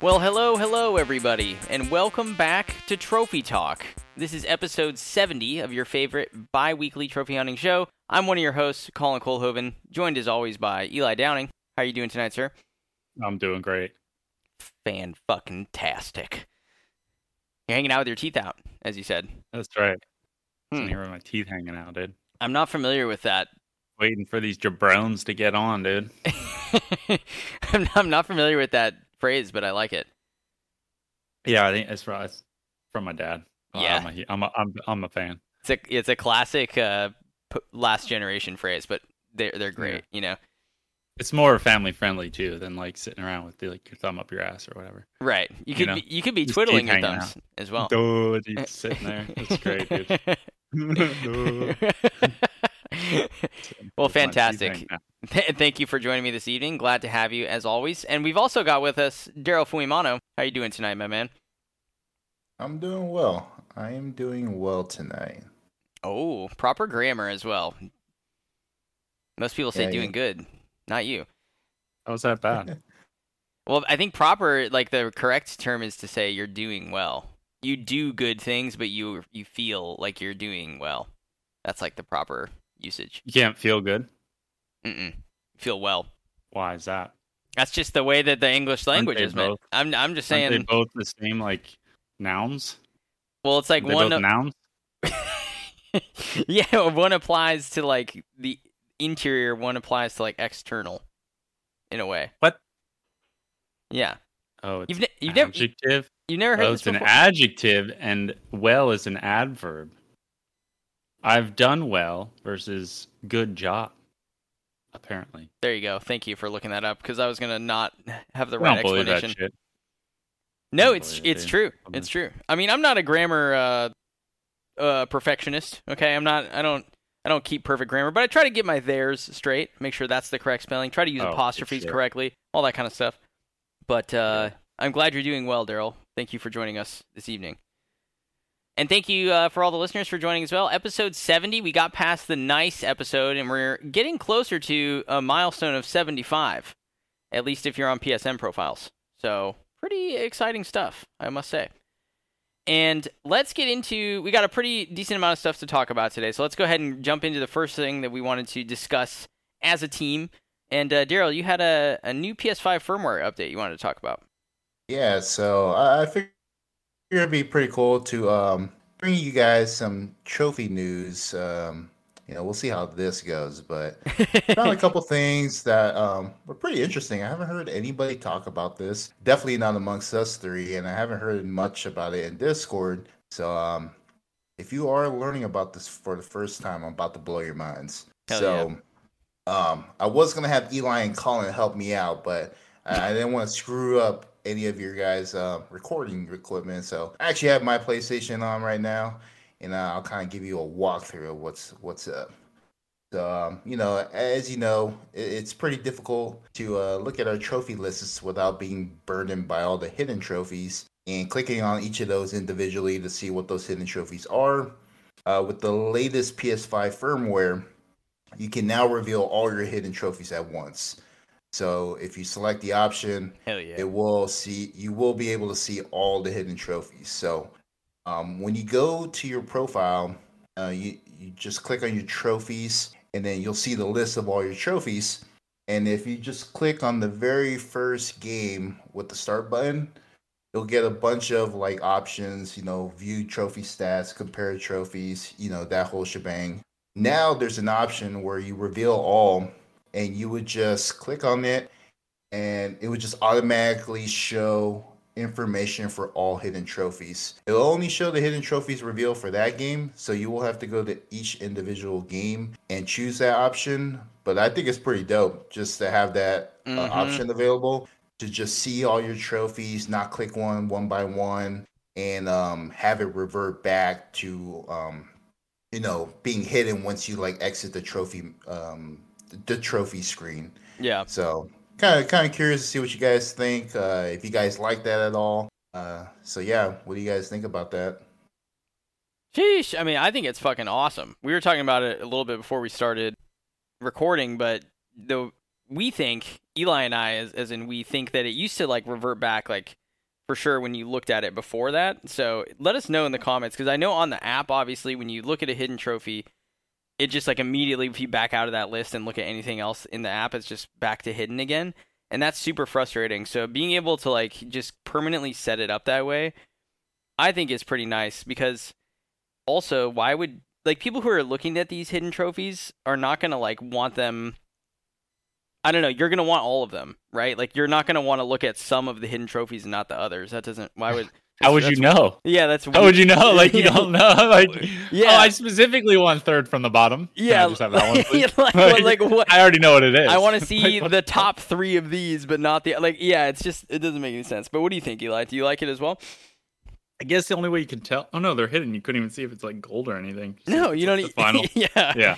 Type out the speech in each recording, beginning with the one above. Well, hello, everybody, and welcome back to Trophy Talk. This is episode 70 of your favorite bi-weekly trophy hunting show. I'm one of your hosts, Colin Colhoven, joined as always by Eli Downing. How are you doing tonight, sir? I'm doing great. Fan-fucking-tastic. You're hanging out with your teeth out, as you said. That's right. I'm here with my teeth hanging out, dude. I'm not familiar with that. Waiting for these jabrones to get on, dude. I'm not familiar with that phrase, but I like it. Yeah, I think it's from my dad. Yeah, I'm a fan. It's a classic last generation phrase, but they're great. Yeah. You know, it's more family friendly too than like sitting around with like your thumb up your ass or whatever. Right. You could be twiddling your thumbs out as well. Dude, you're sitting there. That's great, dude. Well, fantastic. Thank you for joining me this evening. Glad to have you as always. And we've also got with us Daryl Fuimano. How are you doing tonight, my man? I'm doing well. I am doing well tonight. Oh, proper grammar as well. Most people say doing good, not you. How was that bad? Well, I think proper, like the correct term is to say you're doing well. You do good things, but you feel like you're doing well. That's like the proper usage. You can't feel good? Mm-mm. Feel well. Why is that? That's just the way that the English language is, man. I'm just saying. Aren't they both the same, like, nouns? Well, it's like aren't one... They both nouns? Yeah, one applies to, like, the interior, one applies to, like, external, in a way. What? Yeah. Oh, it's an adjective? You've never heard this before? It's an adjective, and well is an adverb. I've done well versus good job, apparently. There you go. Thank you for looking that up, because I was going to not have the right explanation. That shit. No, it's true. It's true. I mean, I'm not a grammar perfectionist, okay? I don't keep perfect grammar, but I try to get my theirs straight, make sure that's the correct spelling, try to use apostrophes correctly, all that kind of stuff. But I'm glad you're doing well, Daryl. Thank you for joining us this evening. And thank you for all the listeners for joining as well. Episode 70, we got past the nice episode, and we're getting closer to a milestone of 75, at least if you're on PSN profiles. So pretty exciting stuff, I must say. And let's get into, we got a pretty decent amount of stuff to talk about today. So let's go ahead and jump into the first thing that we wanted to discuss as a team. And Daryl, you had a new PS5 firmware update you wanted to talk about. Yeah, so I figured it'd be pretty cool to bring you guys some trophy news. We'll see how this goes, but found a couple things that were pretty interesting. I haven't heard anybody talk about this. Definitely not amongst us three, and I haven't heard much about it in Discord. So if you are learning about this for the first time, I'm about to blow your minds. Hell so yeah. I was going to have Eli and Colin help me out, but I didn't want to screw up any of your guys' recording equipment. So I actually have my PlayStation on right now, and I'll kind of give you a walkthrough of what's up. So, as you know, it's pretty difficult to look at our trophy lists without being burdened by all the hidden trophies and clicking on each of those individually to see what those hidden trophies are. With the latest PS5 firmware, you can now reveal all your hidden trophies at once. So if you select the option, you will be able to see all the hidden trophies. So when you go to your profile, you just click on your trophies, and then you'll see the list of all your trophies. And if you just click on the very first game with the start button, you'll get a bunch of like options, view trophy stats, compare trophies, that whole shebang. Now there's an option where you reveal all, and you would just click on it, and it would just automatically show information for all hidden trophies. It'll only show the hidden trophies revealed for that game, so you will have to go to each individual game and choose that option. But I think it's pretty dope just to have that option available to just see all your trophies, not click one by one, and have it revert back to being hidden once you like exit the trophy screen. Yeah. So kind of curious to see what you guys think. If you guys like that at all. So yeah, what do you guys think about that? Sheesh. I mean, I think it's fucking awesome. We were talking about it a little bit before we started recording, but we think Eli and I, as in we think that it used to like revert back like for sure when you looked at it before that. So let us know in the comments, because I know on the app, obviously, when you look at a hidden trophy, it just like immediately, if you back out of that list and look at anything else in the app, it's just back to hidden again. And that's super frustrating. So being able to like just permanently set it up that way, I think is pretty nice, because also why would like people who are looking at these hidden trophies are not going to like want them. I don't know. You're going to want all of them, right? Like you're not going to want to look at some of the hidden trophies and not the others. That doesn't, why would, how would you know? Yeah, that's weird. How would you know? Like, you don't know. Like, yeah. Oh, I specifically want third from the bottom. Yeah. I just have that one, please? like, what? I already know what it is. I want to see the top three of these, but not the... Like, yeah, it's just... It doesn't make any sense. But what do you think, Eli? Do you like it as well? I guess the only way you can tell... Oh, no, they're hidden. You couldn't even see if it's, like, gold or anything. Just no, you don't... Final. Yeah.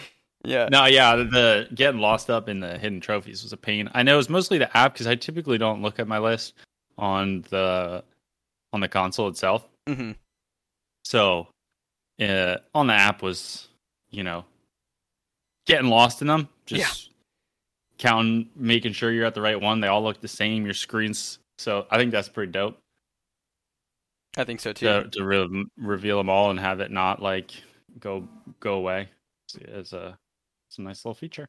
No, yeah, the getting lost up in the hidden trophies was a pain. I know it's mostly the app, because I typically don't look at my list on the... on the console itself. Mm-hmm. So on the app was, you know, getting lost in them. Just counting, making sure you're at the right one. They all look the same. Your screens. So I think that's pretty dope. I think so too. To really reveal them all and have it not like go away. It's a nice little feature.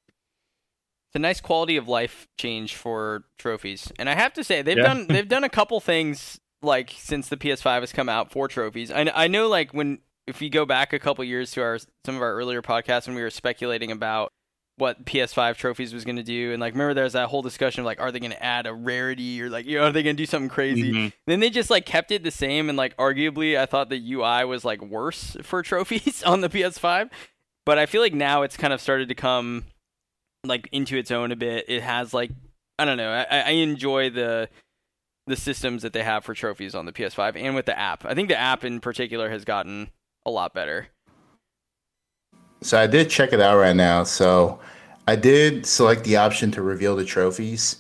It's a nice quality of life change for trophies. And I have to say, they've done a couple things like since the PS5 has come out for trophies. I know, like, if you go back a couple years to some of our earlier podcasts when we were speculating about what PS5 trophies was going to do, and like remember there's that whole discussion of like, are they going to add a rarity, or like, you know, are they going to do something crazy? Mm-hmm. Then they just like kept it the same, and like arguably I thought the UI was like worse for trophies on the PS5, but I feel like now it's kind of started to come like into its own a bit. It has like, I don't know, I enjoy the systems that they have for trophies on the PS5 and with the app. I think the app in particular has gotten a lot better. So I did check it out right now. So I did select the option to reveal the trophies.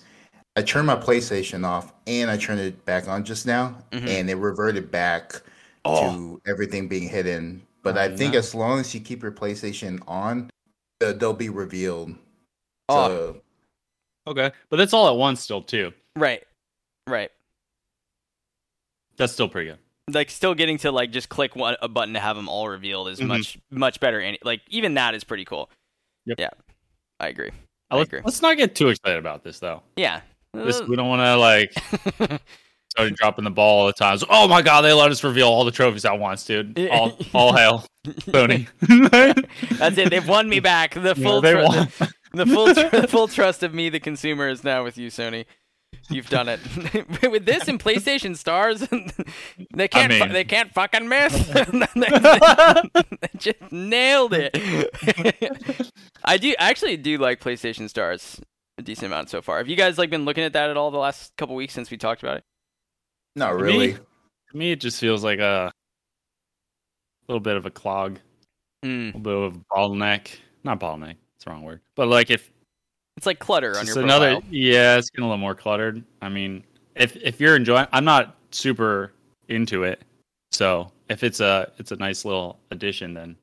I turned my PlayStation off and I turned it back on just now, and it reverted back to everything being hidden. But I think as long as you keep your PlayStation on, they'll be revealed. So... Okay. But that's all at once still too. Right. That's still pretty good. Like, still getting to like just click a button to have them all revealed is much better. And like, even that is pretty cool. Yep. Yeah, I agree. Let's not get too excited about this though. Yeah, we don't want to like start dropping the ball all the time. So, oh my god, they let us reveal all the trophies at once, dude. All hail, Sony. That's it. They've won me back. The full trust of me, the consumer, is now with you, Sony. You've done it. With this and PlayStation Stars, they can't fucking miss. they just nailed it. I actually do like PlayStation Stars a decent amount so far. Have you guys like been looking at that at all the last couple weeks since we talked about it? Not really. To me, it just feels like a little bit of a clog, a little bit of a bottleneck. Not bottleneck. It's the wrong word. But like if. It's like clutter on your profile. It's getting a little more cluttered. I mean, if you're enjoying, I'm not super into it. So if it's a nice little addition, then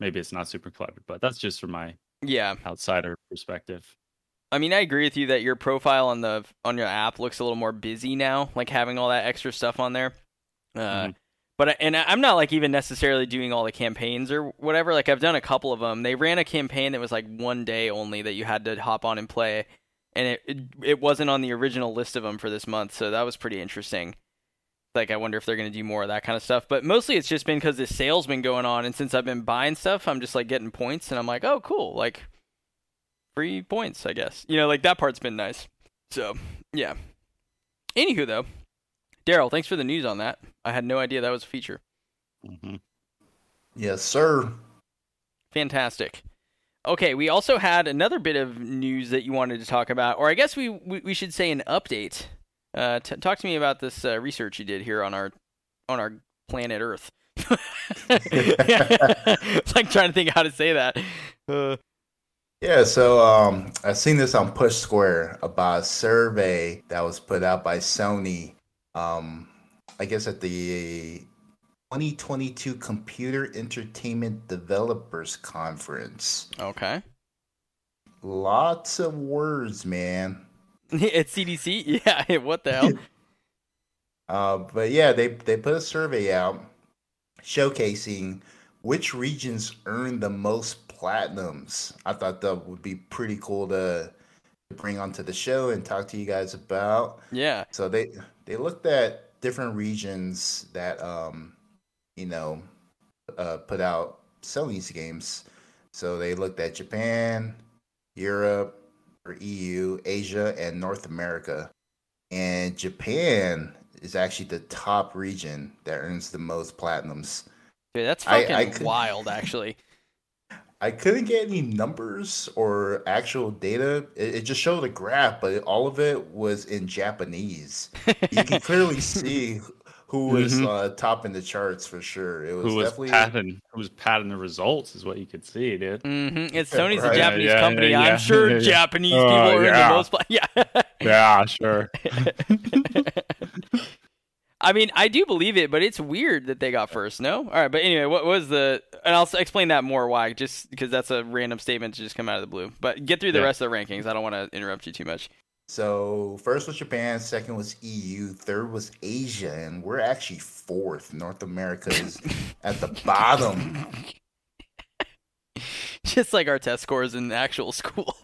maybe it's not super cluttered. But that's just from my outsider perspective. I mean, I agree with you that your profile on your app looks a little more busy now, like having all that extra stuff on there. But I'm not like even necessarily doing all the campaigns or whatever. Like I've done a couple of them. They ran a campaign that was like one day only that you had to hop on and play, and it wasn't on the original list of them for this month. So that was pretty interesting. Like I wonder if they're going to do more of that kind of stuff. But mostly it's just been because this sale's been going on, and since I've been buying stuff, I'm just like getting points, and I'm like, oh cool, like free points, I guess. You know, like that part's been nice. So yeah. Anywho though. Daryl, thanks for the news on that. I had no idea that was a feature. Mm-hmm. Yes, sir. Fantastic. Okay, we also had another bit of news that you wanted to talk about, or I guess we should say an update. Talk to me about this research you did here on our planet Earth. It's like trying to think how to say that. So I've seen this on Push Square about a survey that was put out by Sony. I guess at the 2022 Computer Entertainment Developers Conference. Okay. Lots of words, man. At CDC? Yeah, what the hell? But yeah, they put a survey out showcasing which regions earn the most platinums. I thought that would be pretty cool to bring onto the show and talk to you guys about. Yeah. So they looked at different regions that put out selling these games. So they looked at Japan, Europe, or EU, Asia, and North America. And Japan is actually the top region that earns the most platinums. Dude, that's fucking wild, actually. I couldn't get any numbers or actual data. It just showed a graph, but all of it was in Japanese. You can clearly see who was topping the charts for sure. It was who was padding the results is what you could see, dude. Mm-hmm. It's Sony's a Japanese company. Yeah, I'm sure Japanese people are in the most. Yeah. Yeah, sure. I mean, I do believe it, but it's weird that they got first, no? All right, but anyway, what was the... And I'll explain that more why, just because that's a random statement to just come out of the blue. But get through the rest of the rankings. I don't want to interrupt you too much. So, first was Japan, second was EU, third was Asia, and we're actually fourth. North America is at the bottom. Just like our test scores in actual school.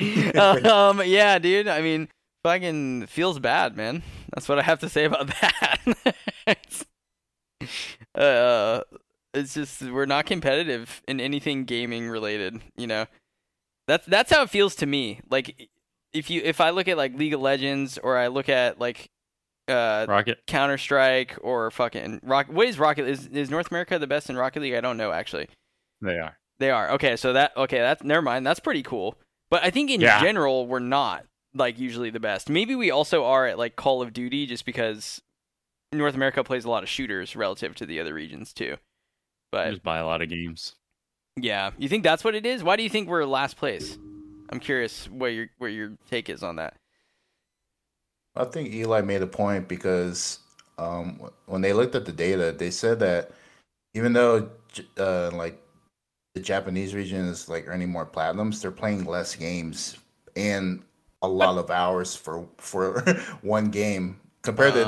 Yeah, dude, I mean... Fucking feels bad, man. That's what I have to say about that. It's just we're not competitive in anything gaming related, you know. That's how it feels to me. Like if I look at like League of Legends or I look at like Rocket, Counter-Strike or fucking Rocket. What is Rocket? Is North America the best in Rocket League? I don't know actually. They are. Okay, so that's never mind. That's pretty cool. But I think in general we're not like usually the best. Maybe we also are at like Call of Duty just because North America plays a lot of shooters relative to the other regions too. But we just buy a lot of games. Yeah. You think that's what it is? Why do you think we're last place? I'm curious what your take is on that. I think Eli made a point because when they looked at the data, they said that even though like the Japanese region is like earning more platinums, they're playing less games and a lot of hours for one game compared to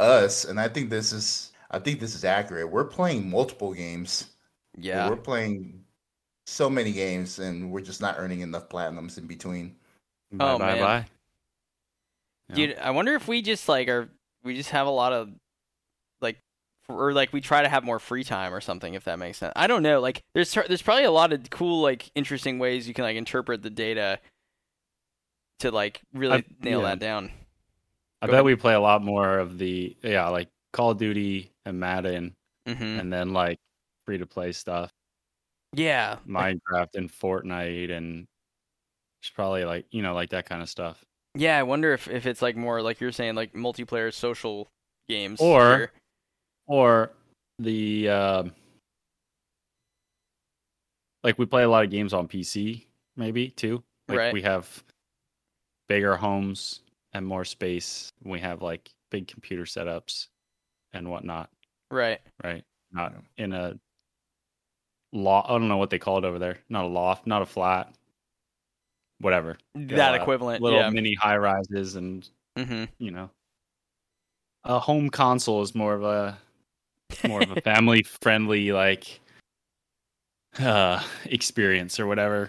us, and I think this is accurate. We're playing multiple games. Yeah, we're playing so many games, and we're just not earning enough platinums in between. Bye. Yeah. Dude, I wonder if we just like have a lot of like, or like we try to have more free time or something. If that makes sense, I don't know. Like, there's probably a lot of cool like interesting ways you can like interpret the data to like really nail that down. I bet we play a lot more of the like Call of Duty and Madden, and then like free to play stuff. Yeah, Minecraft and Fortnite, and it's probably like like that kind of stuff. Yeah, I wonder if it's like more like you're saying like multiplayer social games or the like we play a lot of games on PC maybe too. Like we have bigger homes and more space. We have like big computer setups and whatnot. Right. Not in a loft. I don't know what they call it over there. Not a loft, not a flat, whatever. That equivalent. Little mini high rises and, a home console is more of a family friendly, like, experience or whatever.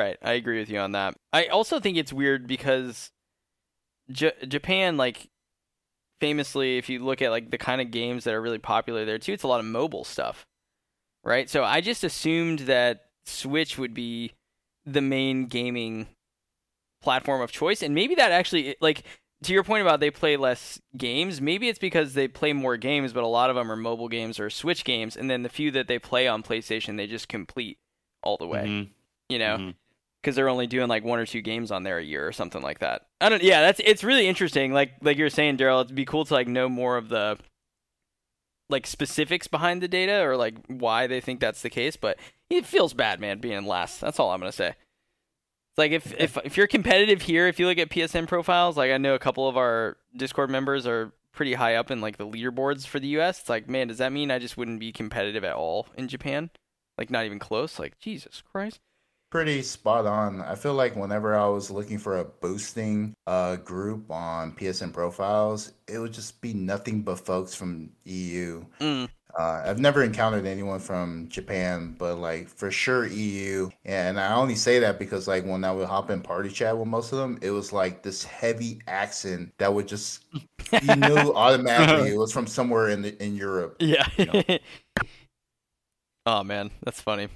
Right, I agree with you on that. I also think it's weird because Japan, like, famously, if you look at, like, the kind of games that are really popular there, too, it's a lot of mobile stuff, right? So I just assumed that Switch would be the main gaming platform of choice, and maybe that actually, like, to your point about they play less games, maybe it's because they play more games, but a lot of them are mobile games or Switch games, and then the few that they play on PlayStation, they just complete all the way. Mm-hmm. You know, because they're only doing like one or two games on there a year or something like that. I don't. Yeah, it's really interesting. Like you're saying, Daryl, it'd be cool to like know more of the like specifics behind the data or like why they think that's the case. But it feels bad, man, being last. That's all I'm gonna say. It's like if you're competitive here, if you look at PSN profiles, like I know a couple of our Discord members are pretty high up in like the leaderboards for the U.S. It's like, man, does that mean I just wouldn't be competitive at all in Japan? Like not even close. Like Jesus Christ. pretty spot on. I feel like whenever I was looking for a boosting group on PSN profiles, it would just be nothing but folks from EU. I've never encountered anyone from Japan, but like for sure EU. And I only say that because like when I would hop in party chat with most of them, it was like this heavy accent that would just, you knew automatically it was from somewhere in Europe. Yeah. You know? Oh man, that's funny.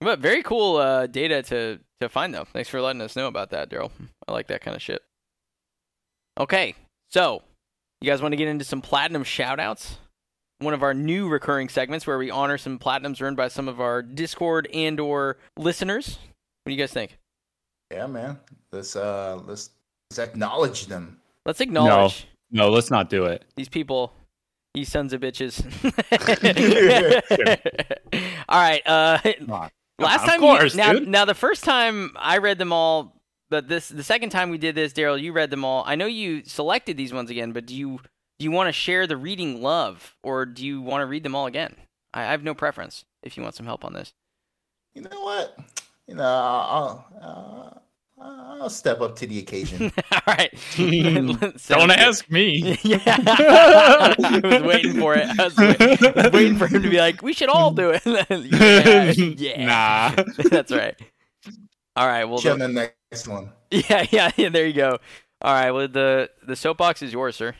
But very cool data to find though. Thanks for letting us know about that, Daryl. I like that kind of shit. Okay, so you guys want to get into some platinum shoutouts? One of our new recurring segments where we honor some platinums earned by some of our Discord and or listeners. What do you guys think? Yeah, man. Let's acknowledge them. Let's acknowledge. No, let's not do it. These people, these sons of bitches. All right. Now the first time I read them all, but the second time we did this, Daryl, you read them all. I know you selected these ones again, but do you want to share the reading love, or do you want to read them all again? I have no preference if you want some help on this. You know what? You know, I'll step up to the occasion. All right. Don't ask me. Yeah. I was waiting for it. I was waiting for him to be like, we should all do it. Yeah. Nah. That's right. All right. Well, the next one. Yeah. There you go. All right. Well, the soapbox is yours, sir.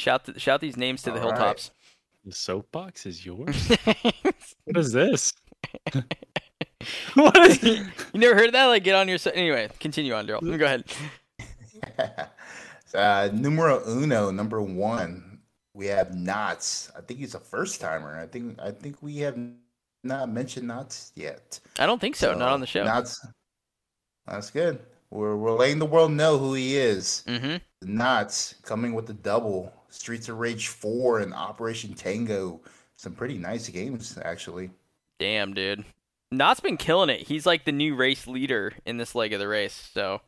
Shout these names to the hilltops. Right. The soapbox is yours? What is this? What is this? You never heard of that? Like, get on your... Anyway, continue on, Daryl. Go ahead. Numero uno, number one. We have Knots. I think he's a first-timer. I think we have not mentioned Knots yet. I don't think so. Not on the show. Knots. That's good. We're letting the world know who he is. Mm-hmm. Knots coming with the double. Streets of Rage 4 and Operation Tango. Some pretty nice games, actually. Damn, dude. Knott's been killing it. He's like the new race leader in this leg of the race. So,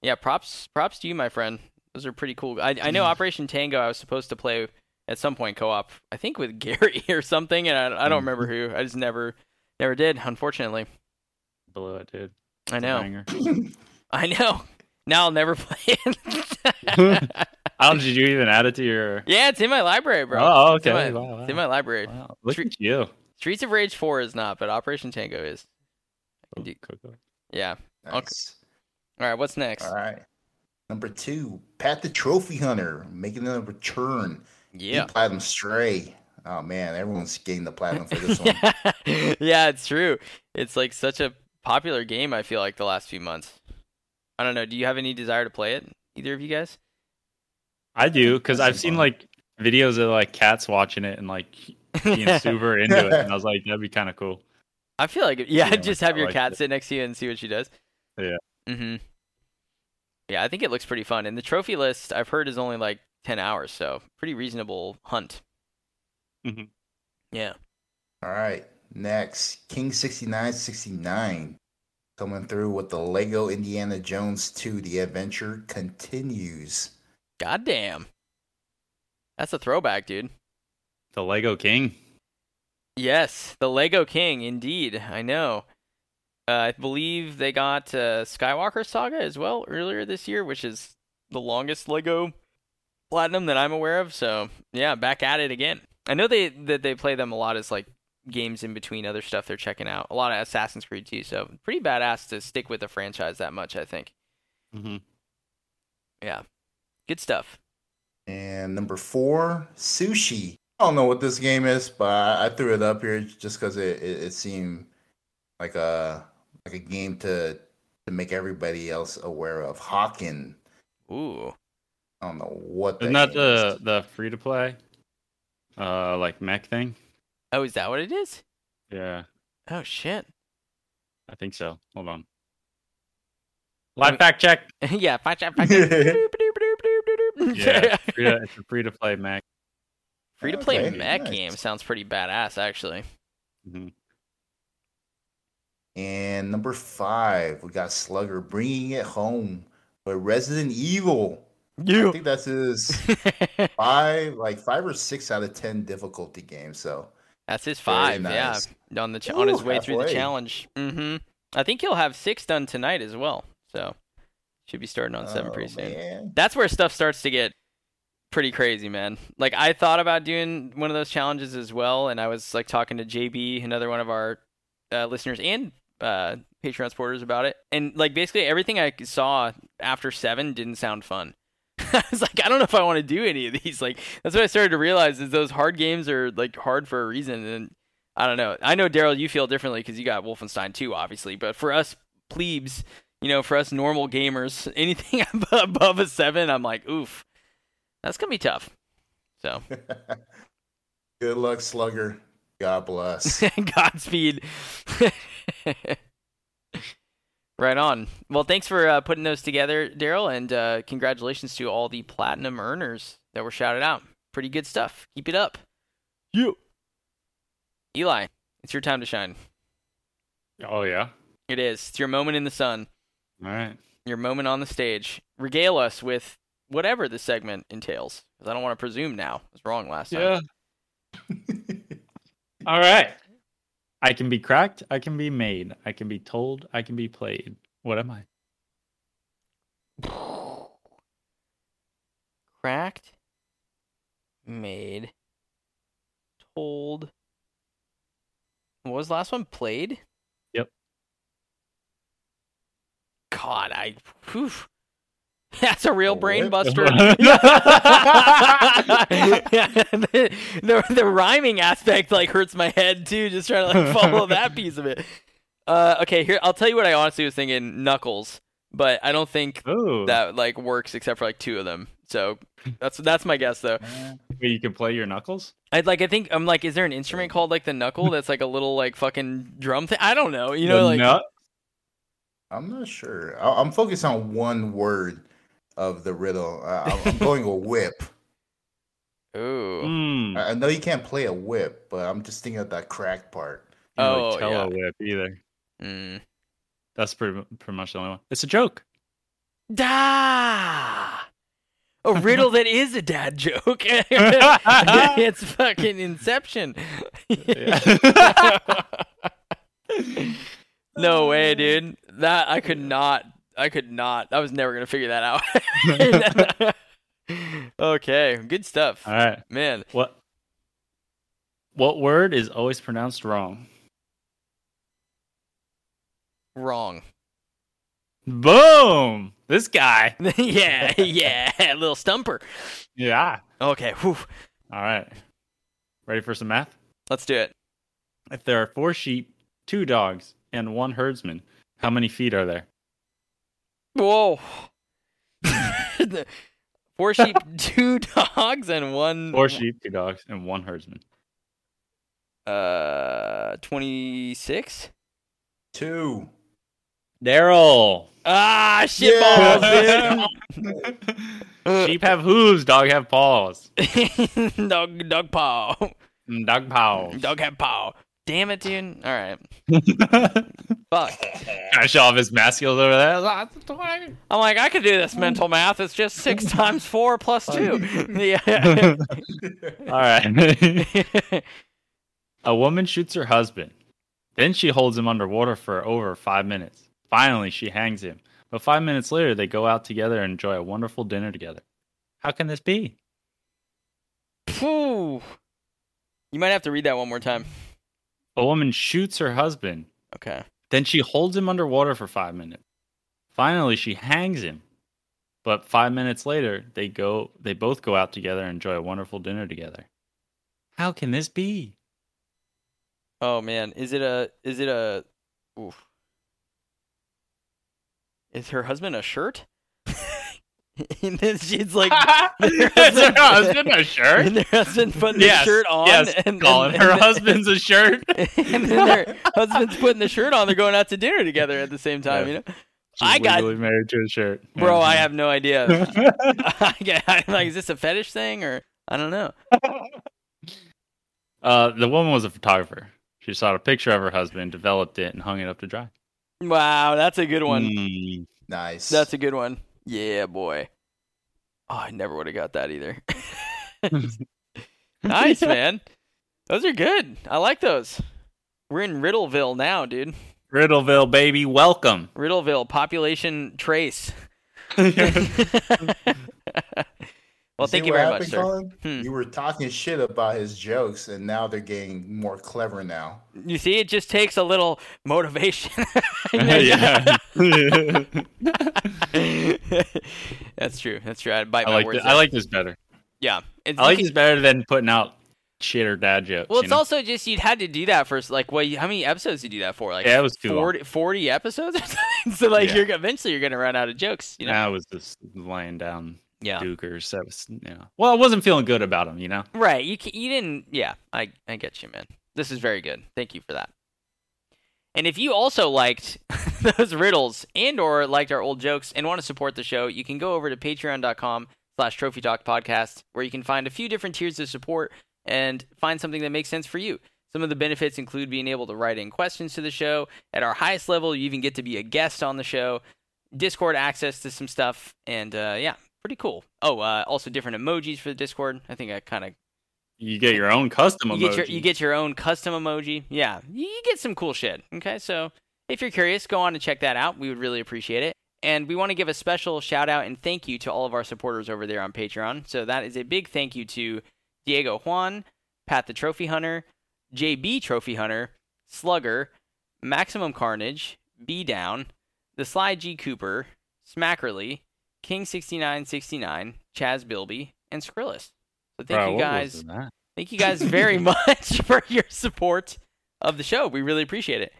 yeah, props to you, my friend. Those are pretty cool. I know Operation Tango I was supposed to play at some point co-op, I think with Gary or something, and I don't remember who. I just never did, unfortunately. Blew it, dude. I know. I know. Now I'll never play it. How did you even add it to your... Yeah, it's in my library, bro. Oh, okay. It's in my library. Wow. Look at you. Streets of Rage 4 is not, but Operation Tango is. Yeah. Nice. Okay. All right, what's next? All right. Number two, Pat the Trophy Hunter, making a return. Yeah. Platinum Stray. Oh, man, everyone's getting the platinum for this one. Yeah, it's true. It's like such a popular game, I feel like, the last few months. I don't know. Do you have any desire to play it? Either of you guys? I do, because I've seen like videos of like cats watching it and like being super into it, and I was like, that'd be kind of cool. I feel like, just have your cat sit next to you and see what she does. Yeah. Mm-hmm. Yeah, I think it looks pretty fun, and the trophy list I've heard is only like 10 hours, so pretty reasonable hunt. Mm-hmm. Yeah. All right. Next, King6969. Coming through with the Lego Indiana Jones 2. The adventure continues. Goddamn. That's a throwback, dude. The Lego King. Yes, the Lego King, indeed. I know. I believe they got Skywalker Saga as well earlier this year, which is the longest Lego Platinum that I'm aware of. So, yeah, back at it again. I know they play them a lot as, like, games in between other stuff they're checking out. A lot of Assassin's Creed too, so pretty badass to stick with the franchise that much, I think. Mm-hmm. Yeah. Good stuff. And number four, Sushi. I don't know what this game is, but I threw it up here just because it seemed like a game to make everybody else aware of. Hawken. Ooh. I don't know what that is. Isn't that the free-to-play like mech thing? Oh, is that what it is? Yeah. Oh, shit. I think so. Hold on. Live fact check. Yeah, fact check. Yeah, it's a free-to-play mech. Free-to-play mech game sounds pretty badass, actually. Mm-hmm. And number five, we got Slugger bringing it home with Resident Evil. I think that's his 5 or 6 out of 10 difficulty game, so... That's his 5, nice. Yeah. On his way through the challenge. Mm-hmm. I think he'll have 6 done tonight as well. So should be starting on 7 pretty soon. Man. That's where stuff starts to get pretty crazy, man. Like, I thought about doing one of those challenges as well, and I was like talking to JB, another one of our listeners and Patreon supporters, about it. And like basically everything I saw after 7 didn't sound fun. I was like, I don't know if I want to do any of these. Like, that's what I started to realize, is those hard games are like hard for a reason. And I don't know. I know, Daryl, you feel differently because you got Wolfenstein 2, obviously. But for us plebes, you know, for us normal gamers, anything above a 7, I'm like, oof, that's going to be tough. So good luck, Slugger. God bless. Godspeed. Right on. Well, thanks for putting those together, Daryl, and congratulations to all the platinum earners that were shouted out. Pretty good stuff. Keep it up. You. Eli, it's your time to shine. Oh, yeah? It is. It's your moment in the sun. All right. Your moment on the stage. Regale us with whatever the segment entails, because I don't want to presume now. I was wrong last time. Yeah. All right. I can be cracked, I can be made, I can be told, I can be played. What am I? Cracked, made, told. What was the last one? Played? Yep. God, whew. That's a real brain buster. The rhyming aspect like hurts my head too, just trying to like follow that piece of it. Okay, here, I'll tell you what I honestly was thinking, Knuckles, but I don't think that like works except for like 2 of them. So that's my guess though. You can play your knuckles? I think is there an instrument called like the knuckle that's like a little like fucking drum thing? I don't know. You know, like I'm not sure. I'm focused on one word of the riddle. I'm going with whip. Ooh. Mm. I know you can't play a whip, but I'm just thinking of that cracked part. You know, like tell a whip either. Mm. That's pretty much the only one. It's a joke. A riddle that is a dad joke. It's fucking Inception. No way, dude. That I could not. I was never going to figure that out. Okay, good stuff. All right. Man. What word is always pronounced wrong? Wrong. Boom! This guy. yeah. A little stumper. Yeah. Okay, whew. All right. Ready for some math? Let's do it. If there are 4 sheep, 2 dogs, and 1 herdsman, how many feet are there? Whoa. 4 sheep, 2 dogs, and 1... 4 sheep, 2 dogs, and 1 herdsman. 26? 2. Daryl. Ah, shit balls, dude. Sheep have hooves, dog have paws. Dog paw. Dog paw. Dog have paw. Damn it, dude. All right. Fuck. I show off his math skills over there. I'm like, I could do this mental math. It's just 6 times 4 plus 2. Yeah. All right. A woman shoots her husband. Then she holds him underwater for over 5 minutes. Finally, she hangs him. But 5 minutes later, they go out together and enjoy a wonderful dinner together. How can this be? Phew. You might have to read that one more time. A woman shoots her husband. Okay. Then she holds him underwater for 5 minutes. Finally, she hangs him. But 5 minutes later, they both go out together and enjoy a wonderful dinner together. How can this be? Oh man, is it a oof. Is her husband a shirt? And then she's like, is her husband a shirt? And their husband putting the shirt on. Yes, and Colin, her husband's a shirt. And then their husband's putting the shirt on. They're going out to dinner together at the same time, you know? She's legally married to a shirt. Bro, I have no idea. I'm like, is this a fetish thing? Or I don't know. The woman was a photographer. She saw a picture of her husband, developed it, and hung it up to dry. Wow, that's a good one. Nice. That's a good one. Yeah, boy. Oh, I never would have got that either. Nice, man. Those are good. I like those. We're in Riddleville now, dude. Riddleville, baby. Welcome. Riddleville, population trace. Well, thank you very much, sir. You were talking shit about his jokes, and now they're getting more clever now. You see, it just takes a little motivation. Yeah. That's true. That's true. I bite my words. I like this better. Yeah. It's, I like this better than putting out shit or dad jokes. Well, it's also just you'd had to do that for like, well, how many episodes did you do that for? Like, yeah, it was 40 episodes or something. So like, yeah. You're gonna run out of jokes. You know, I was just laying down dukers. That was Well, I wasn't feeling good about them. You know. Right. You didn't. Yeah. I get you, man. This is very good. Thank you for that. And if you also liked those riddles and or liked our old jokes and want to support the show, you can go over to patreon.com/trophy talk podcast, where you can find a few different tiers of support and find something that makes sense for you. Some of the benefits include being able to write in questions to the show. At our highest level, you even get to be a guest on the show, Discord access to some stuff, and pretty cool. Oh, also different emojis for the Discord. I think I kind of... You get your own custom emoji. You get your own custom emoji. Yeah, you get some cool shit. Okay, so if you're curious, go on and check that out. We would really appreciate it. And we want to give a special shout out and thank you to all of our supporters over there on Patreon. So that is a big thank you to Diego Juan, Pat the Trophy Hunter, JB Trophy Hunter, Slugger, Maximum Carnage, B Down, The Sly G Cooper, Smackerly, King6969, Chaz Bilby, and Skrillis. So thank you guys very much for your support of the show. We really appreciate it.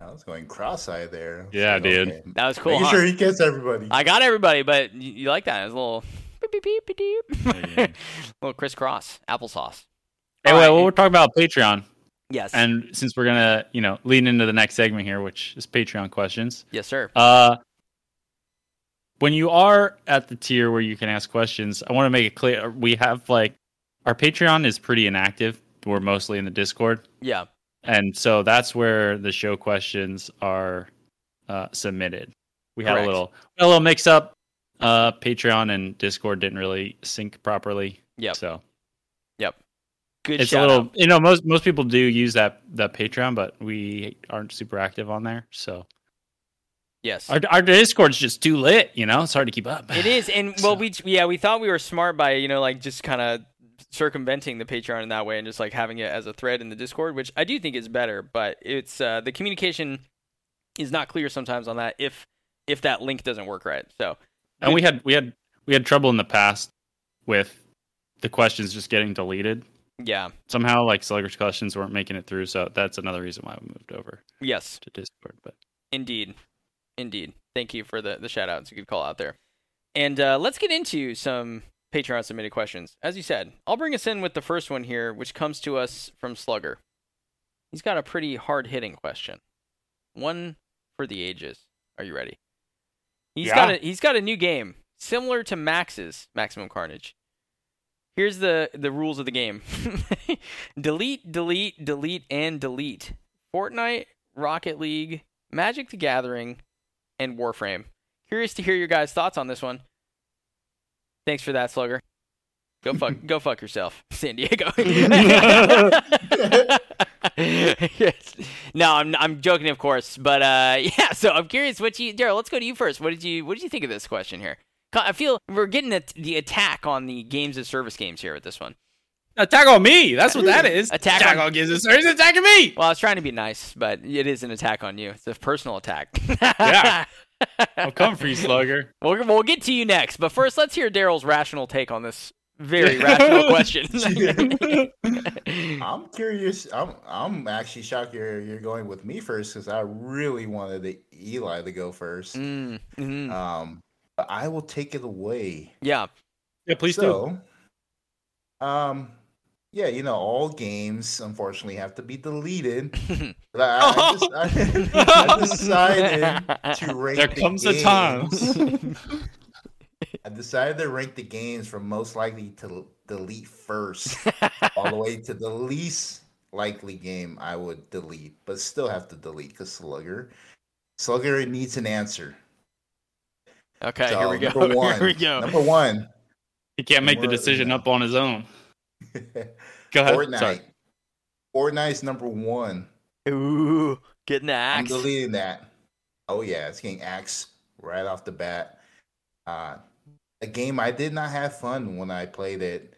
I was going cross-eyed there. Yeah, like, dude. Okay. That was cool. Making sure he gets everybody. I got everybody, but you like that. It was a little... Beep, beep, beep, beep. Yeah. Little crisscross applesauce. Anyway, well, we're talking about Patreon. Yes. And since we're gonna, lead into the next segment here, which is Patreon questions. Yes, sir. When you are at the tier where you can ask questions, I want to make it clear we have our Patreon is pretty inactive. We're mostly in the Discord. Yeah. And so that's where the show questions are submitted. We had a little mix up. Patreon and Discord didn't really sync properly. Yeah. So. Yep. Good. It's a little, out. Most people do use that Patreon, but we aren't super active on there. So. Yes. Our Discord's just too lit. It's hard to keep up. It is, and we thought we were smart by just kind of circumventing the Patreon in that way and just having it as a thread in the Discord, which I do think is better, but it's the communication is not clear sometimes on that if that link doesn't work right. So. And we had trouble in the past with the questions just getting deleted. Yeah. Somehow, Slugger's questions weren't making it through, so that's another reason why we moved over. Yes. To Discord, but indeed. Thank you for the shout out. It's a good call out there. And let's get into some Patreon submitted questions. As you said, I'll bring us in with the first one here, which comes to us from Slugger. He's got a pretty hard hitting question. One for the ages. Are you ready? He's got a new game similar to Max's Maximum Carnage. Here's the rules of the game: delete, delete, delete, and delete. Fortnite, Rocket League, Magic: The Gathering, and Warframe. Curious to hear your guys' thoughts on this one. Thanks for that, Slugger. Go fuck yourself, San Diego. Yes. No, I'm joking, of course, but so I'm curious what you, Daryl, let's go to you first. What did you think of this question here? I feel we're getting the attack on the games of service games here with this one. Attack on me. That's what that is. Attack on games of service, attacking me. Well, I was trying to be nice, but it is an attack on you. It's a personal attack. Yeah. I'll come for you, Slugger. We'll get to you next, but first let's hear Daryl's rational take on this very rational question. I'm curious. I'm actually shocked you're going with me first, because I really wanted Eli to go first. Mm-hmm. But I will take it away. Yeah. Yeah, please do. All games unfortunately have to be deleted. But I decided to rank there comes the times. I decided to rank the games from most likely to delete first, all the way to the least likely game I would delete, but still have to delete because Slugger needs an answer. Okay, so, Number one. He can't make the decision up on his own. Go ahead. Fortnite's number one. Ooh. Getting the axe. I'm deleting that. Oh, yeah. It's getting axe right off the bat. A game I did not have fun when I played it.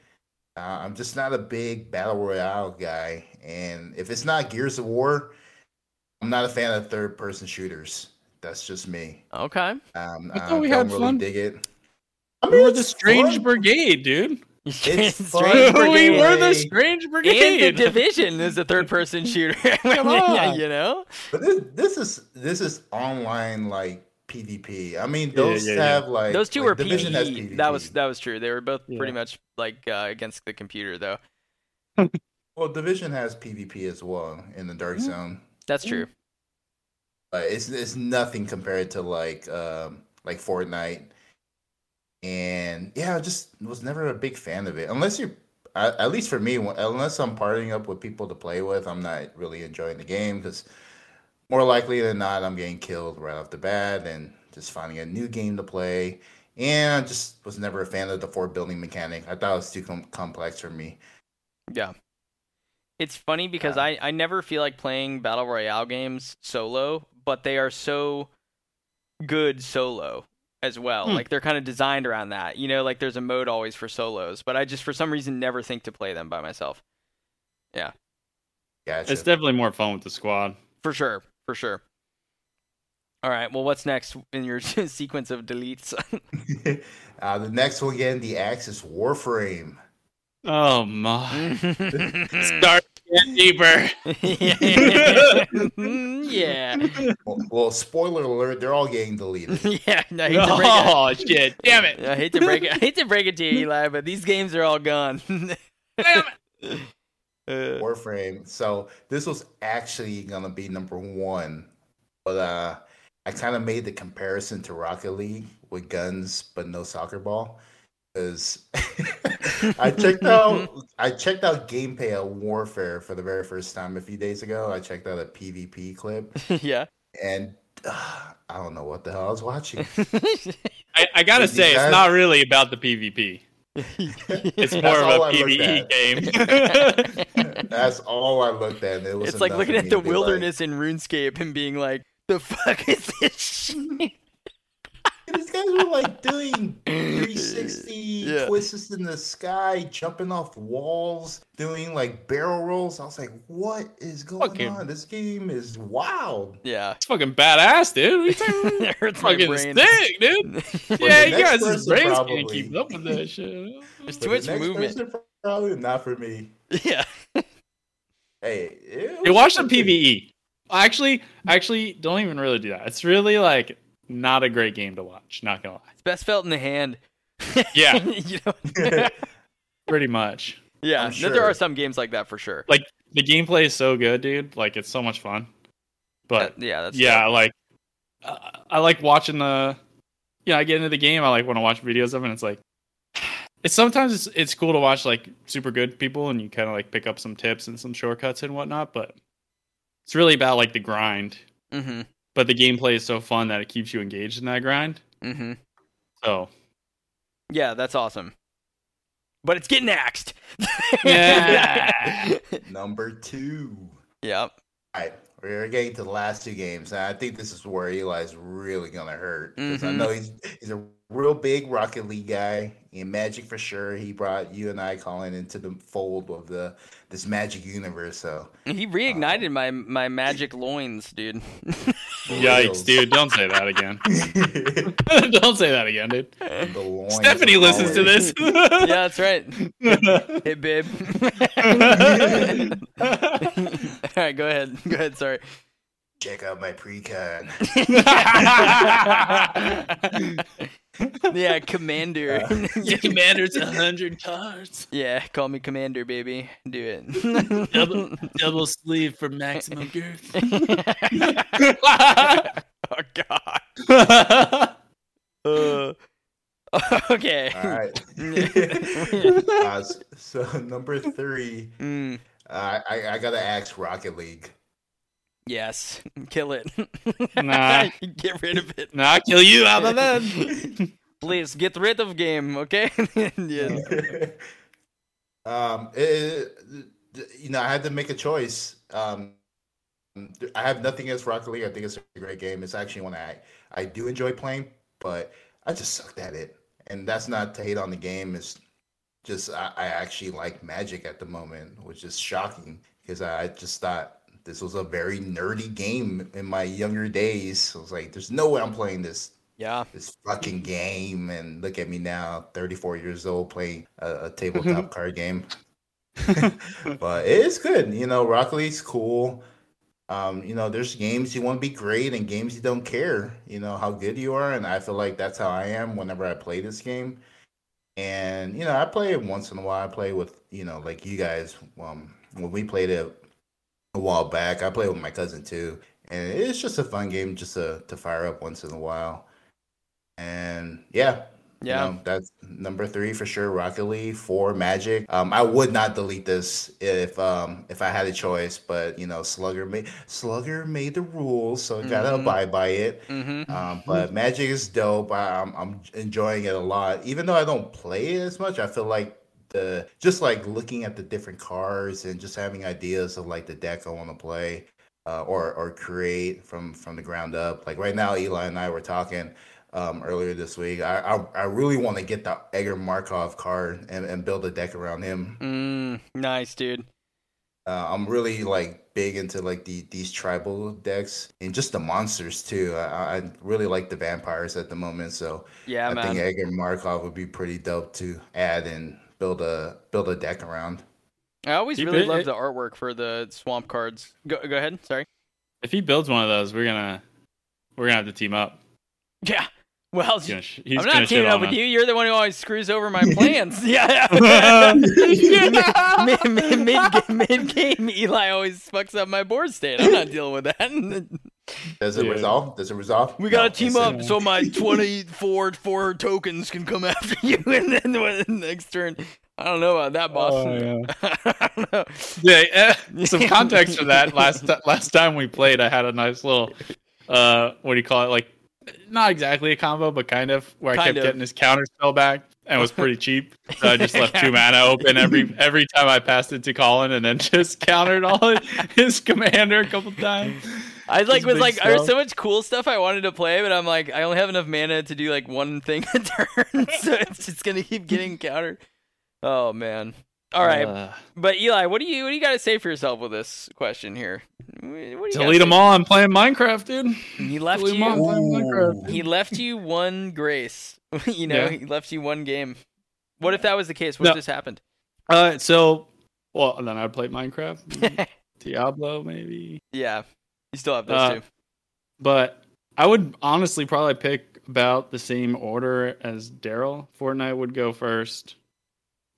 I'm just not a big Battle Royale guy. And if it's not Gears of War, I'm not a fan of third-person shooters. That's just me. Okay. I thought we had really fun. Dig it. I mean, we were the Strange Brigade, dude. It's Strange Brigade. We were the Strange Brigade. And the Division is a third-person shooter. Come on. You know? But this is online, like, PvP. I mean, those have, like... Those two were PvP. That was true. They were both pretty much, like, against the computer, though. Well, Division has PvP as well in the Dark Zone. That's true. It's nothing compared to, like Fortnite. And, yeah, I just was never a big fan of it. Unless you're... At least for me, unless I'm partnering up with people to play with, I'm not really enjoying the game because... More likely than not, I'm getting killed right off the bat and just finding a new game to play. And I just was never a fan of the fort building mechanic. I thought it was too complex for me. Yeah. It's funny because I never feel like playing Battle Royale games solo, but they are so good solo as well. Like, they're kind of designed around that. You know, like, there's a mode always for solos, but I just, for some reason, never think to play them by myself. Yeah. Gotcha. It's definitely more fun with the squad. For sure. All right. Well, what's next in your sequence of deletes? The next one, again, the axe is Warframe. Oh, my. Start getting deeper. Yeah. Well, spoiler alert, they're all getting deleted. Yeah. Shit. Damn it. I hate to break it to you, Eli, but these games are all gone. Damn it. Warframe. So this was actually gonna be number one, but I kind of made the comparison to Rocket League with guns but no soccer ball, because I checked out gameplay of Warfare for the very first time a few days ago. I checked out a PvP clip. Yeah, and I don't know what the hell I was watching. I gotta say, it's not really about the PvP. It's more of a PvE game. That's all I looked at. It's like looking at the wilderness in RuneScape and being like, the fuck is this shit? These guys were like doing 360 twists in the sky, jumping off walls, doing like barrel rolls. I was like, what is going on? This game is wild. Yeah. It's fucking badass, dude. It hurts fucking my brain. Sick, dude. Yeah, you guys, his brains can't keep up with that shit. There's too much movement. Probably not for me. Yeah. Hey, watch some PvE. Actually, don't even really do that. It's really like... Not a great game to watch, not gonna lie. It's best felt in the hand. Yeah. You know? Pretty much. Yeah, there are some games like that for sure. Like, the gameplay is so good, dude. Like, it's so much fun. But, that's cool. Like, I like watching I get into the game, I like want to watch videos of it, and it's like, it's sometimes cool to watch, like, super good people, and you kind of, like, pick up some tips and some shortcuts and whatnot, but it's really about, like, the grind. Mm-hmm. But the gameplay is so fun that it keeps you engaged in that grind. Mm-hmm. So. Yeah, that's awesome. But it's getting axed. Yeah. Number two. Yep. All right. We're getting to the last two games. And I think this is where Eli's really going to hurt. Because I know he's a real big Rocket League guy. In Magic, for sure, he brought you and I, Colin, into the fold of this Magic universe. So he reignited my Magic loins, dude. Yikes, dude. Don't say that again. Don't say that again, dude. The loins. Stephanie listens to this. Yeah, that's right. Hey, babe. All right, go ahead, sorry. Check out my pre-con. Yeah, Commander. Commander's 100 cards. Yeah, call me Commander, baby. Do it. Double sleeve for maximum girth. Oh, God. Okay. All right. So, number three, I got to ask Rocket League. Yes, kill it. Nah, get rid of it. Nah, kill you out of that. Please get rid of game, okay? Yeah. I had to make a choice. I have nothing against Rocket League. I think it's a great game. It's actually one I do enjoy playing, but I just sucked at it. And that's not to hate on the game. It's just I actually like Magic at the moment, which is shocking because I just thought this was a very nerdy game in my younger days. I was like, there's no way I'm playing this. Yeah, this fucking game. And look at me now, 34 years old, playing a tabletop card game. But it is good. You know, Rocket League's cool. You know, there's games you want to be great and games you don't care, you know, how good you are. And I feel like that's how I am whenever I play this game. And, you know, I play it once in a while. I play with, you know, like you guys, when we played it a while back, I played with my cousin too. And it's just a fun game just to fire up once in a while. And yeah, you know, that's number 3 for sure. Rocket League, 4 Magic. I would not delete this if I had a choice, but you know, Slugger made the rules, so I gotta abide by it. Mm-hmm. But Magic is dope. I'm enjoying it a lot, even though I don't play it as much. I feel like just like looking at the different cards and just having ideas of like the deck I want to play or create from the ground up. Like right now, Eli and I were talking. Earlier this week, I really want to get the Edgar Markov card and build a deck around him. Nice, dude. I'm really like big into like these tribal decks and just the monsters too. I really like the vampires at the moment, so yeah, I think Edgar Markov would be pretty dope to add and build a deck around. I always really love the artwork for the swamp cards. Go ahead. Sorry. If he builds one of those, we're gonna have to team up. Yeah. Well, I'm not teaming up with you. You're the one who always screws over my plans. Yeah. Mid-game, Eli always fucks up my board state. I'm not dealing with that. Does it resolve? We got to team up so my 24 4 tokens can come after you and then the next turn. I don't know about that, boss. Oh, yeah. I don't know. Yeah, some context for that. Last time we played, I had a nice little, what do you call it, like, not exactly a combo, but kind of, where I kept getting his counter spell back and was pretty cheap. So I just left 2 mana open every time I passed it to Colin, and then just countered all his commander a couple times. There's so much cool stuff I wanted to play, but I'm like, I only have enough mana to do like one thing a turn, so it's just gonna keep getting countered. Oh man! All right, but Eli, what do you got to say for yourself with this question here? Delete them all. I'm playing Minecraft, dude. He left you one grace. You know, He left you one game. What if that was the case? What just happened? Then I'd play Minecraft. Diablo, maybe. Yeah. You still have those two. But I would honestly probably pick about the same order as Daryl. Fortnite would go first.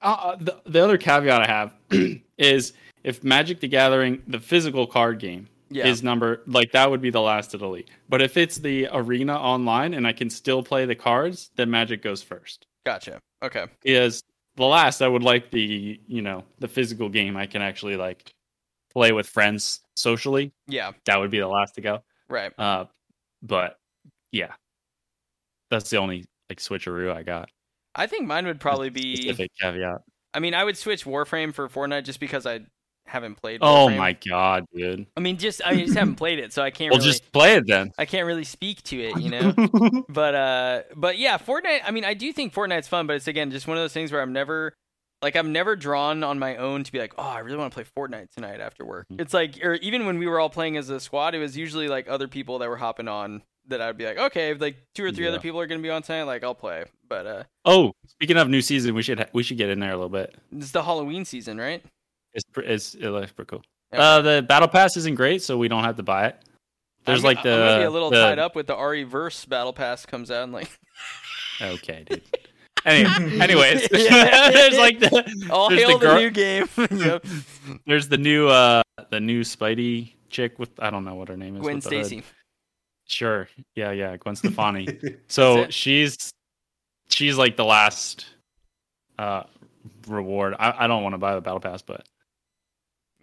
The other caveat I have is if Magic the Gathering, the physical card game, is number, like that would be the last to delete. But if it's the arena online and I can still play the cards, then Magic goes first. Gotcha. Okay. Because the last, I would like the, you know, the physical game I can actually like play with friends socially. Yeah. That would be the last to go. Right. But yeah, that's the only like switcheroo I got. I think mine would probably be specific caveat. I mean, I would switch Warframe for Fortnite just because I haven't played Warframe. Oh my god, dude. I just haven't played it, so I can't just play it then. I can't really speak to it, you know. But yeah, Fortnite, I mean, I do think Fortnite's fun, but it's again just one of those things where I'm never drawn on my own to be like, "Oh, I really want to play Fortnite tonight after work." It's like, or even when we were all playing as a squad, it was usually like other people that were hopping on that I'd be like, okay, if like 2 or 3 other people are going to be on tonight, like I'll play. But speaking of new season, we should get in there a little bit. It's the Halloween season, right? It looks pretty cool. Okay. The battle pass isn't great, so we don't have to buy it. There's I'm gonna be a little tied up with the RE verse battle pass comes out and like. Okay, dude. Anyways, there's like the all hail the new game. Yep. There's the new Spidey chick with I don't know what her name is. Gwen Stacy. Sure. Yeah. Gwen Stefani. So she's like the last reward. I don't want to buy the battle pass, but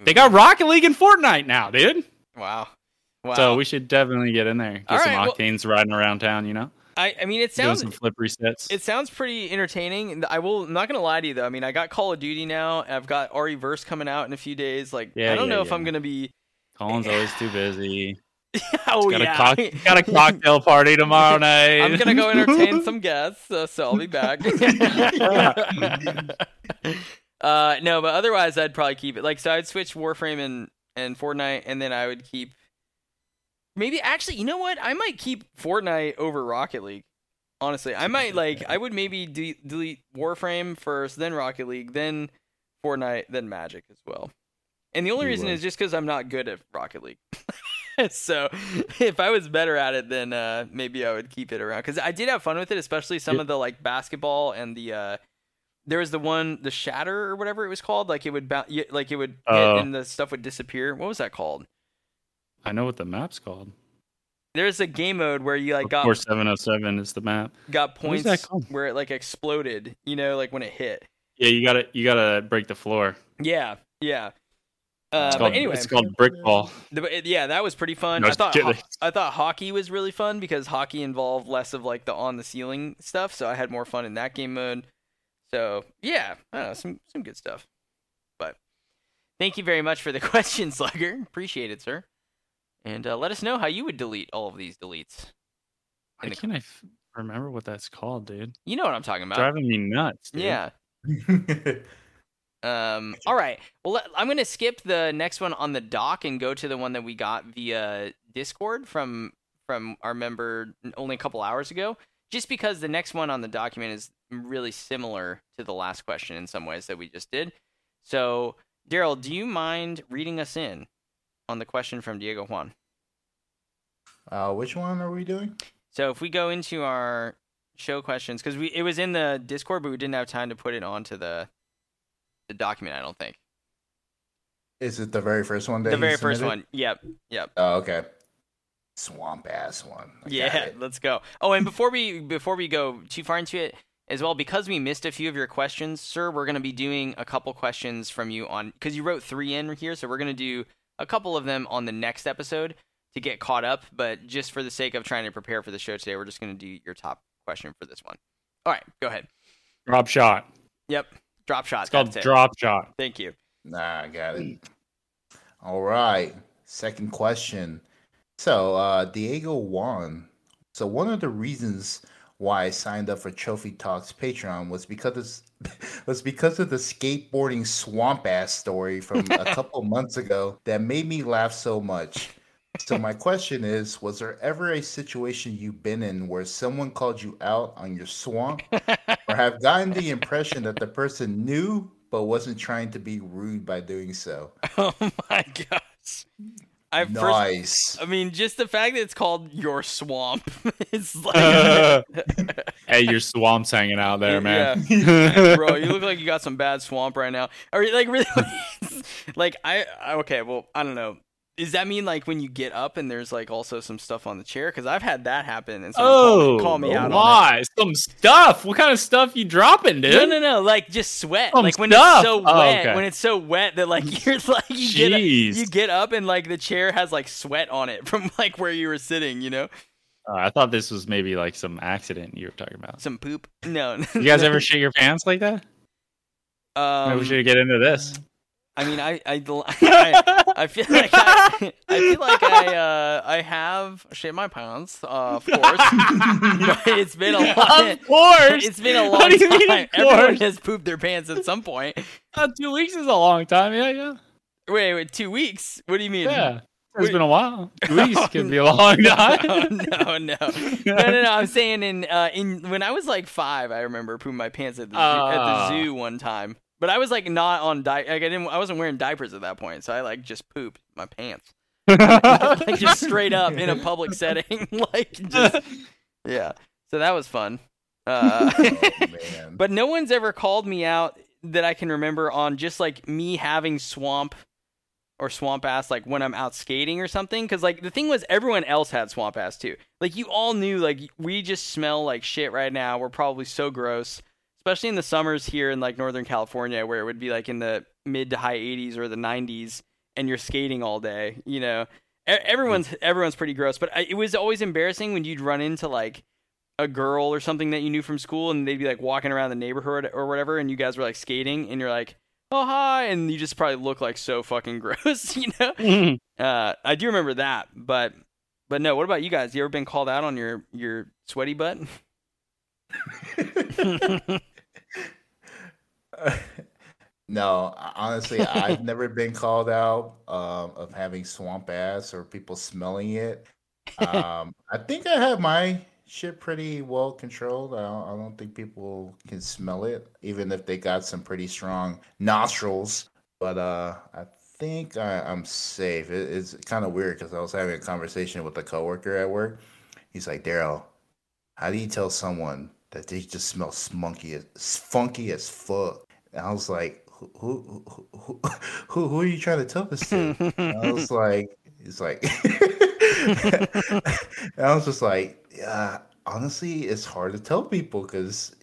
they got Rocket League and Fortnite now, dude. Wow. So we should definitely get in there. Get octanes riding around town, you know? I mean, it sounds... Doing some flip resets. It sounds pretty entertaining. I'm not going to lie to you, though. I mean, I got Call of Duty now. I've got RE Verse coming out in a few days. Like, I don't know if I'm going to be... Colin's always too busy. Got a cocktail party tomorrow night. I'm gonna go entertain some guests, so I'll be back. No, but otherwise I'd probably keep it. Like, so I'd switch Warframe and Fortnite, and then I would keep. Maybe actually, you know what? I might keep Fortnite over Rocket League. Honestly, I might I would maybe delete Warframe first, then Rocket League, then Fortnite, then Magic as well. And the only reason is just because I'm not good at Rocket League. So if I was better at it, then maybe I would keep it around, because I did have fun with it, especially some of the like basketball and the there was the one, the Shatter or whatever it was called, like it would hit and the stuff would disappear. What was that called? I know what the map's called. There's a game mode where you like got 4707 is the map. Got points where it like exploded, you know, like when it hit. Yeah, you gotta break the floor. Yeah. It's called brick ball. Yeah, that was pretty fun. No, I thought hockey was really fun because hockey involved less of like the on the ceiling stuff, so I had more fun in that game mode. So yeah, I don't know, some good stuff. But thank you very much for the question, Slugger. Appreciate it, sir. And let us know how you would delete all of these deletes. Why can't I remember what that's called, dude? You know what I'm talking about. It's driving me nuts, dude. Yeah. All right. Well, I'm going to skip the next one on the doc and go to the one that we got via Discord from our member only a couple hours ago, just because the next one on the document is really similar to the last question in some ways that we just did. So, Daryl, do you mind reading us in on the question from Diego Juan? Which one are we doing? So if we go into our show questions, because it was in the Discord, but we didn't have time to put it onto the document, I don't think. Is it the very first one? The very first one. Yep. Oh, okay. Swamp ass one. Yeah, let's go. Oh, and before we go too far into it as well, because we missed a few of your questions, sir, we're going to be doing a couple questions from you on, because you wrote 3 in here, so we're going to do a couple of them on the next episode to get caught up. But just for the sake of trying to prepare for the show today, we're just going to do your top question for this one. All right, go ahead. Drop shot. Yep. Drop shot. It's called drop shot. Thank you. Nah, I got it. All right. Second question. So Diego Juan. So one of the reasons why I signed up for Trophy Talk's Patreon was because of the skateboarding swamp ass story from a couple months ago that made me laugh so much. So my question is, was there ever a situation you've been in where someone called you out on your swamp, or have gotten the impression that the person knew but wasn't trying to be rude by doing so? Oh my gosh. Nice. I mean, just the fact that it's called your swamp is like, hey, your swamp's hanging out there, man. Yeah. Bro, you look like you got some bad swamp right now. Or like, really, like I don't know. Does that mean like when you get up and there's like also some stuff on the chair? Because I've had that happen, and someone call me out on it. Some stuff. What kind of stuff you dropping, dude? No. Like just sweat. Some like when stuff. It's so wet. Oh, okay. When it's so wet that like you're like you get up and like the chair has like sweat on it from like where you were sitting. You know. I thought this was maybe like some accident you were talking about. Some poop. No. You guys ever shit your pants like that? Maybe we should get into this. I mean, I feel like I have shit my pants, of course. But it's been a long, of course. It's been a long time. Everyone has pooped their pants at some point. 2 weeks is a long time. Yeah. Wait, 2 weeks? What do you mean? Yeah, it's been a while. 2 weeks can be a long time. No. I'm saying in when I was like 5, I remember pooping my pants at the zoo one time. But I was like not on I wasn't wearing diapers at that point, so I like just pooped my pants, like just straight up in a public setting, like just yeah. So that was fun. But no one's ever called me out that I can remember on just like me having swamp or swamp ass, like when I'm out skating or something. Because like the thing was, everyone else had swamp ass too. Like you all knew, like we just smell like shit right now. We're probably so gross. Especially in the summers here in like Northern California, where it would be like in the mid to high 80s or the 90s, and you're skating all day. You know, everyone's pretty gross. But it was always embarrassing when you'd run into like a girl or something that you knew from school, and they'd be like walking around the neighborhood or whatever, and you guys were like skating, and you're like, oh, hi, and you just probably look like so fucking gross, you know? Mm-hmm. I do remember that, but no, what about you guys? You ever been called out on your sweaty butt? No, honestly, I've never been called out of having swamp ass or people smelling it. I think I have my shit pretty well controlled. I don't think people can smell it, even if they got some pretty strong nostrils. But I think I'm safe. It's kind of weird because I was having a conversation with a coworker at work. He's like, Daryl, how do you tell someone that they just smell funky as fuck? And I was like, who are you trying to tell this to? And I was like, he's like, and I was just like, yeah, honestly, it's hard to tell people because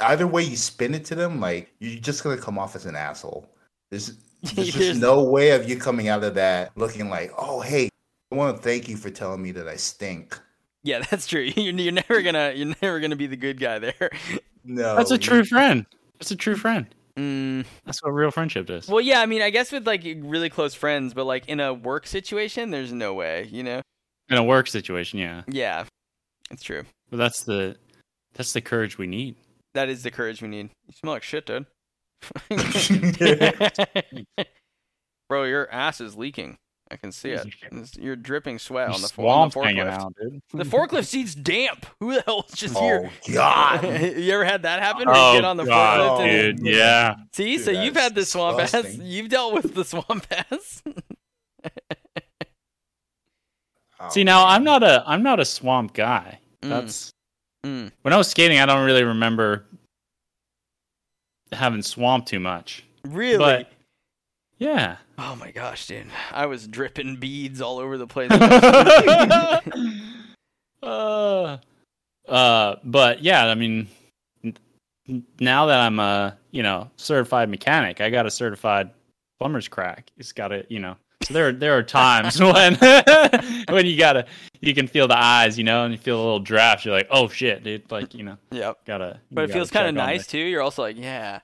either way you spin it to them, like, you're just going to come off as an asshole. There's just no way of you coming out of that looking like, oh, hey, I want to thank you for telling me that I stink. Yeah, that's true. You're never gonna be the good guy there. No, that's a true friend. That's a true friend. That's what real friendship is. Well, yeah, I mean, I guess with like really close friends, but like in a work situation, there's no way, you know. In a work situation, yeah. Yeah, that's true. Well, that's the courage we need. That is the courage we need. You smell like shit, dude. Bro, your ass is leaking. I can see it. You're dripping sweat on the forklift. Out, dude. The forklift seat's damp. Who the hell is just here? Oh, God. You ever had that happen? Oh, get on the God, forklift dude. And... yeah. See, dude, so you've had the swamp disgusting. Ass. You've dealt with the swamp ass. See, now I'm not a swamp guy. That's when I was skating. I don't really remember having swamp too much. Really? But, yeah. Oh my gosh, dude! I was dripping beads all over the place. But yeah, I mean, now that I'm a certified mechanic, I got a certified plumber's crack. It's got to So there are times when when you can feel the eyes, and you feel a little draft. You're like, oh shit, dude! Yep. But it feels kind of nice too. You're also like, yeah.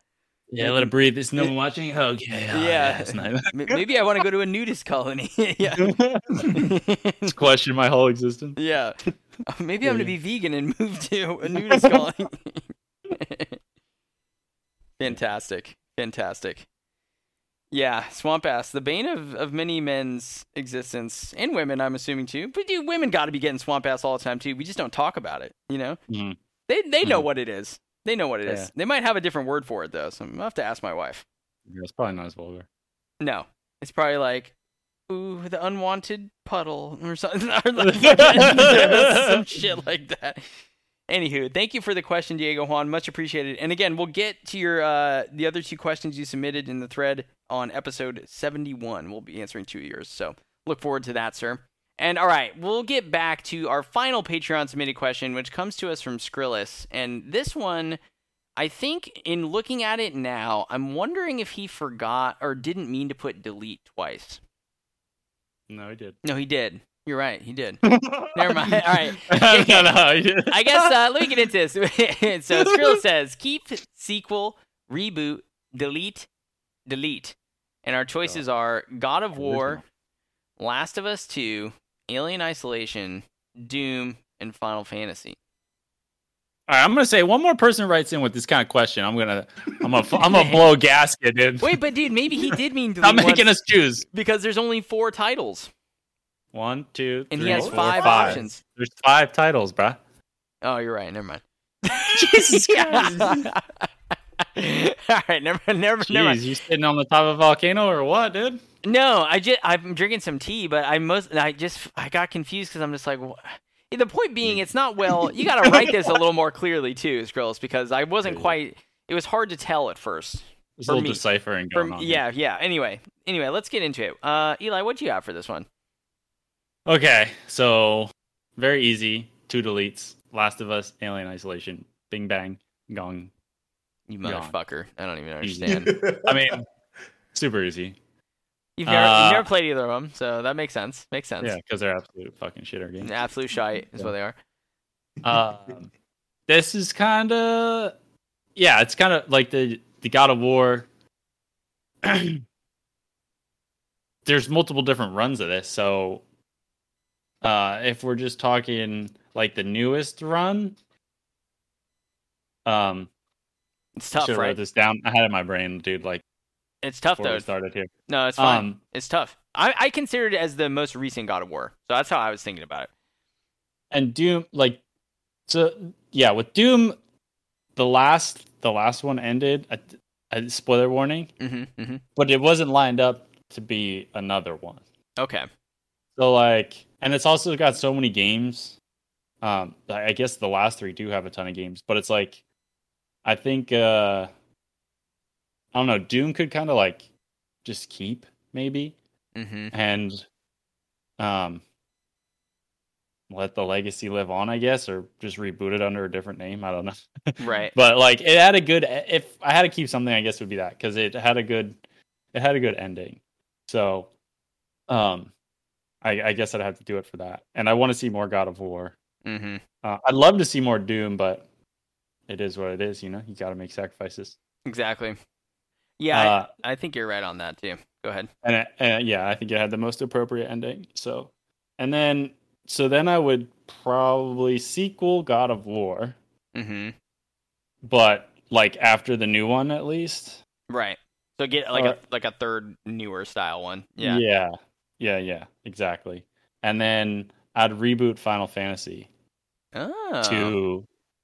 Yeah, let it breathe. There's no one watching. Oh, yeah. Nice. Maybe I want to go to a nudist colony. Yeah. It's questioned my whole existence. Yeah. Maybe I'm going to be vegan and move to a nudist colony. Fantastic. Yeah, swamp ass. The bane of many men's existence. And women, I'm assuming, too. But dude, women got to be getting swamp ass all the time, too. We just don't talk about it, Mm. They know what it is. They know what it is. They might have a different word for it, though, so I'm going to have to ask my wife. Yeah, it's probably not as vulgar. No. It's probably like, ooh, the unwanted puddle or something. Some shit like that. Anywho, thank you for the question, Diego Juan. Much appreciated. And again, we'll get to your the other two questions you submitted in the thread on episode 71. We'll be answering 2 years, so look forward to that, sir. And all right, we'll get back to our final Patreon submitted question, which comes to us from Skrillis. And this one, I think in looking at it now, I'm wondering if he forgot or didn't mean to put delete twice. No, he did. You're right. He did. Never mind. All right. I guess let me get into this. So Skrillis says, keep, sequel, reboot, delete. And our choices are God of War, Last of Us 2, Alien Isolation, Doom, and Final Fantasy. All right, I'm gonna say one more person writes in with this kind of question. I'm gonna blow a gasket, dude. Wait, but dude, maybe he did mean to. I'm making us choose because there's only 4 titles. 1, 2, 3, and he has 5 options. There's 5 titles, bruh. Oh, you're right. Never mind. Jesus Christ. All right, never mind. You sitting on the top of a volcano or what, dude? No, I'm drinking some tea, but I got confused because I'm just like, what? The point being, it's not well. You got to write this a little more clearly too, Skrillis, because I wasn't quite. It was hard to tell at first. There's a little deciphering going on. Yeah. Anyway, let's get into it. Eli, what do you have for this one? Okay, so very easy. 2 deletes: Last of Us, Alien Isolation. Bing bang, gong. You motherfucker! I don't even understand. I mean, super easy. You've never played either of them, so that makes sense. Yeah, because they're absolute fucking shitter games. Absolute shite is what they are. This is kind of... yeah, it's kind of like the the God of War. There's multiple different runs of this, so if we're just talking like the newest run, it's tough. Should have wrote this down. I had it in my brain, dude. Like, it's tough though. Started here. No, it's fine. It's tough. I considered it as the most recent God of War, so that's how I was thinking about it. And Doom, like, so yeah, with Doom, the last one ended. A spoiler warning, mm-hmm. But it wasn't lined up to be another one. Okay. So like, and it's also got so many games. I guess the last three do have a ton of games, but it's like, I think, I don't know, Doom could kind of like just keep maybe, mm-hmm. and let the legacy live on, I guess, or just reboot it under a different name. I don't know. Right. But like, it had a good, if I had to keep something, I guess it would be that, because it had a good ending. So, I guess I'd have to do it for that. And I want to see more God of War. Mm-hmm. I'd love to see more Doom, but it is what it is, you know? You got to make sacrifices. Exactly. Yeah, I think you're right on that, too. Go ahead. And I think it had the most appropriate ending. So, and then, I would probably sequel God of War. Mm-hmm. But, like, after the new one, at least. Right. So get, like, a third, newer style one. Yeah. Yeah, exactly. And then I'd reboot Final Fantasy to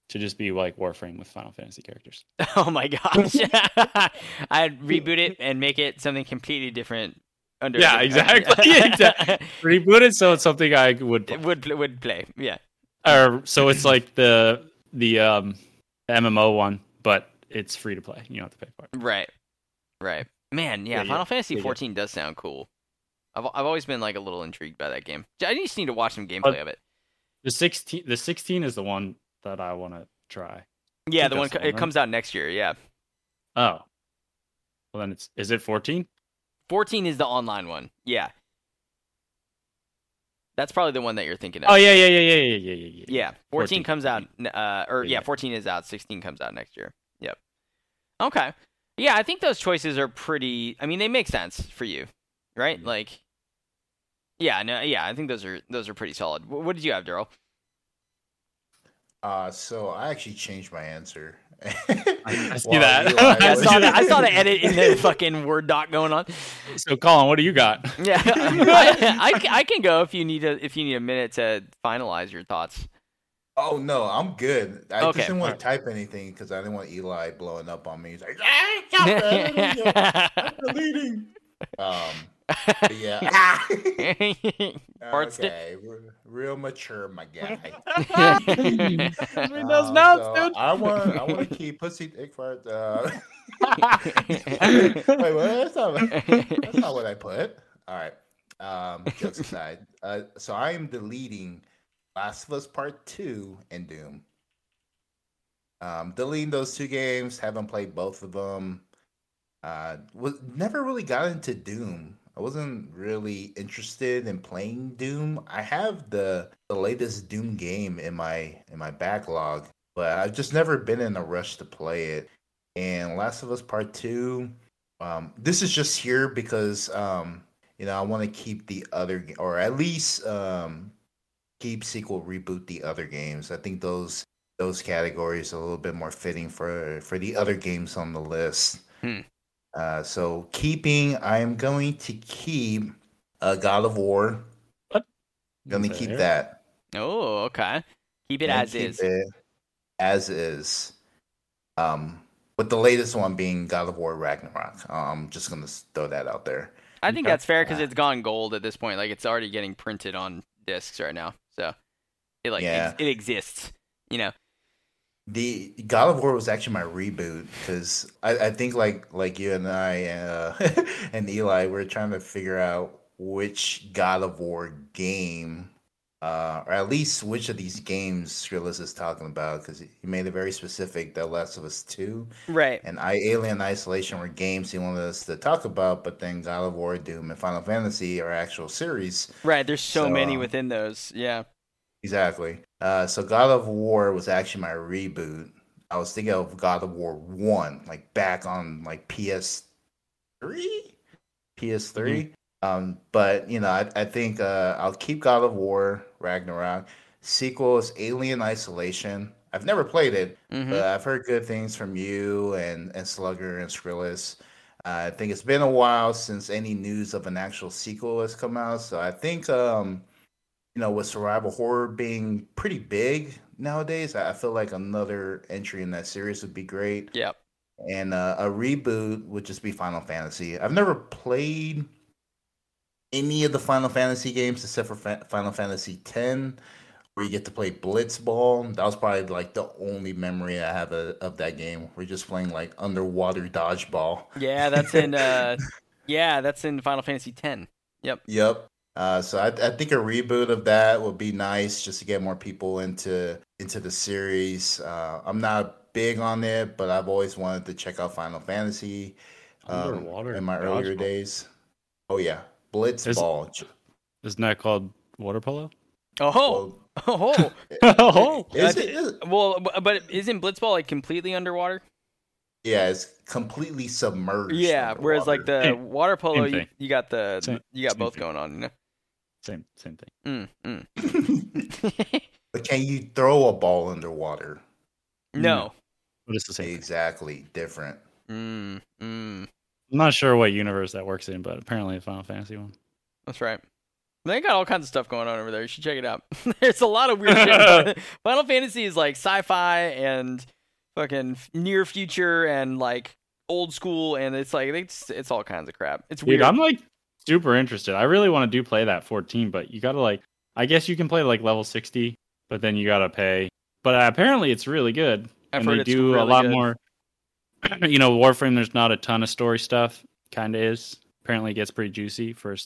just be like Warframe with Final Fantasy characters. Oh my gosh. I'd reboot it and make it something completely different. Exactly. Reboot it so it's something I would play. Yeah. Or so it's like the MMO one, but it's free to play. You don't have to pay for it. Right. Man, yeah. Final Fantasy 14 does sound cool. I've always been like a little intrigued by that game. I just need to watch some gameplay of it. The 16 is the one that I want to try. Yeah, the one it comes out next year. Yeah. Oh. Well, then is it 14? 14 is the online one. Yeah. That's probably the one that you're thinking of. Oh yeah. Yeah, 14 comes out. 14 is out. 16 comes out next year. Yep. Okay. Yeah, I think those choices are pretty. I mean, they make sense for you. Right? Like, yeah, no, yeah. I think those are pretty solid. What did you have, Daryl? So I actually changed my answer. I see that. I saw the edit in the fucking Word doc going on. So, Colin, what do you got? Yeah, I can go if you need a minute to finalize your thoughts. Oh no, I'm good. I just didn't want to type anything because I didn't want Eli blowing up on me. He's like, I'm deleting. Yeah. Okay. Real mature, my guy. So I want to keep pussy dick fart. Wait, what? That's not what I put. All right. Jokes aside. So I am deleting Last of Us Part 2 and Doom. Deleting those two games. Haven't played both of them. Never really got into Doom. I wasn't really interested in playing Doom. I have the latest Doom game in my backlog, but I've just never been in a rush to play it. And Last of Us Part 2, this is just here because I want to keep the other, or at least keep, sequel, reboot the other games. I think those categories are a little bit more fitting for the other games on the list. Hmm. So keeping, I am going to keep God of War. What? Going to keep that. Oh, okay. Keep it as is. With the latest one being God of War Ragnarok. I'm just going to throw that out there. I think that's fair because it's gone gold at this point. Like, it's already getting printed on discs right now. So it exists, you know. The God of War was actually my reboot because I think like you and I and Eli were trying to figure out which God of War game, or at least which of these games Skrillis is talking about, because he made it very specific that Last of Us 2, right, and Alien Isolation were games he wanted us to talk about, but then God of War, Doom, and Final Fantasy are actual series. Right, there's so many within those, yeah. Exactly. So God of War was actually my reboot. I was thinking of God of War 1, like back on like PS3. Mm-hmm. But you know, I think I'll keep God of War Ragnarok. Sequel is Alien Isolation. I've never played it, mm-hmm. but I've heard good things from you and Slugger and Skrillis. I think it's been a while since any news of an actual sequel has come out. So I think, you know, with survival horror being pretty big nowadays, I feel like another entry in that series would be great. Yeah. And a reboot would just be Final Fantasy. I've never played any of the Final Fantasy games except for Final Fantasy X, where you get to play Blitzball. That was probably like the only memory I have of that game. We're just playing like underwater dodgeball. Yeah, that's in. Yeah, that's in Final Fantasy X. Yep. Yep. So I think a reboot of that would be nice, just to get more people into the series. I'm not big on it, but I've always wanted to check out Final Fantasy. Underwater in my earlier days. Oh yeah, Blitzball. Isn't that called water polo? Oh. Well, oh, is it? Well, but isn't Blitzball like completely underwater? Yeah, it's completely submerged. Yeah, underwater. Whereas like the water polo, you got the you got both going on. You know, same thing. But can you throw a ball underwater? No, but it's the same. Exactly, different. I'm not sure what universe that works in, but apparently the Final Fantasy one. That's right. They got all kinds of stuff going on over there. You should check it out. There's a lot of weird shit. Final Fantasy is like sci-fi and fucking near future and like old school, and it's like it's all kinds of crap. It's weird. Dude, I'm like super interested. I really want to play that 14, but you gotta like. I guess you can play like level 60, but then you gotta pay. But apparently, it's really good. I've heard they do a lot more. You know, Warframe. There's not a ton of story stuff. Kind of is. Apparently, it gets pretty juicy for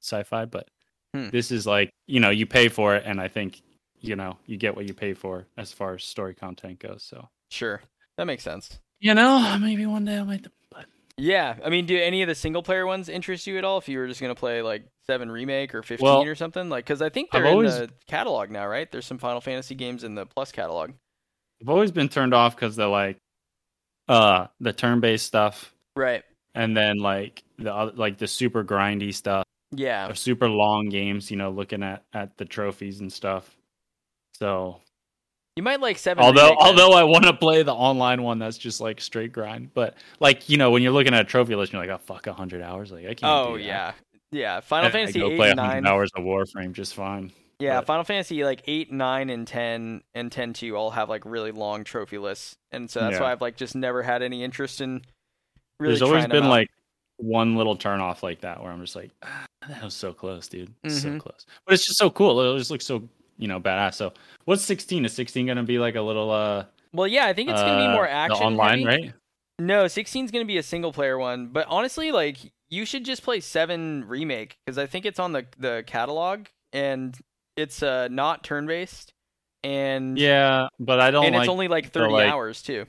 sci-fi, but. This is like, you know, you pay for it, and I think, you know, you get what you pay for as far as story content goes. So sure, that makes sense. You know, maybe one day I'll make them. But... yeah, I mean, do any of the single player ones interest you at all? If you were just gonna play like 7 remake or 15 or something, like because I think they're in the catalog now, right? There's some Final Fantasy games in the Plus catalog. I've always been turned off because they're like, the turn-based stuff, right? And then like the super grindy stuff. Yeah, super long games, you know, looking at the trophies and stuff. So you might like 7. Although I want to play the online one that's just like straight grind, but like, you know, when you're looking at a trophy list, you're like, oh fuck, 100 hours, like I can't. Oh do that. yeah. Final Fantasy 8 play and 9 hours of Warframe just fine. Yeah, but... Final Fantasy like 8, 9, and 10 and 10-2 all have like really long trophy lists, and so that's why I've like just never had any interest in. Really, there's always been like one little turn off like that where I'm just like, that was so close, dude. Mm-hmm. So close. But it's just so cool. It just looks so, you know, badass. So what's 16? Is 16 going to be like a little... well, yeah, I think it's going to be more action. Online, maybe? Right? No, 16's going to be a single player one. But honestly, like, you should just play 7 Remake, because I think it's on the catalog, and it's not turn-based. And yeah, but I don't and like... And it's only like 30 hours, too.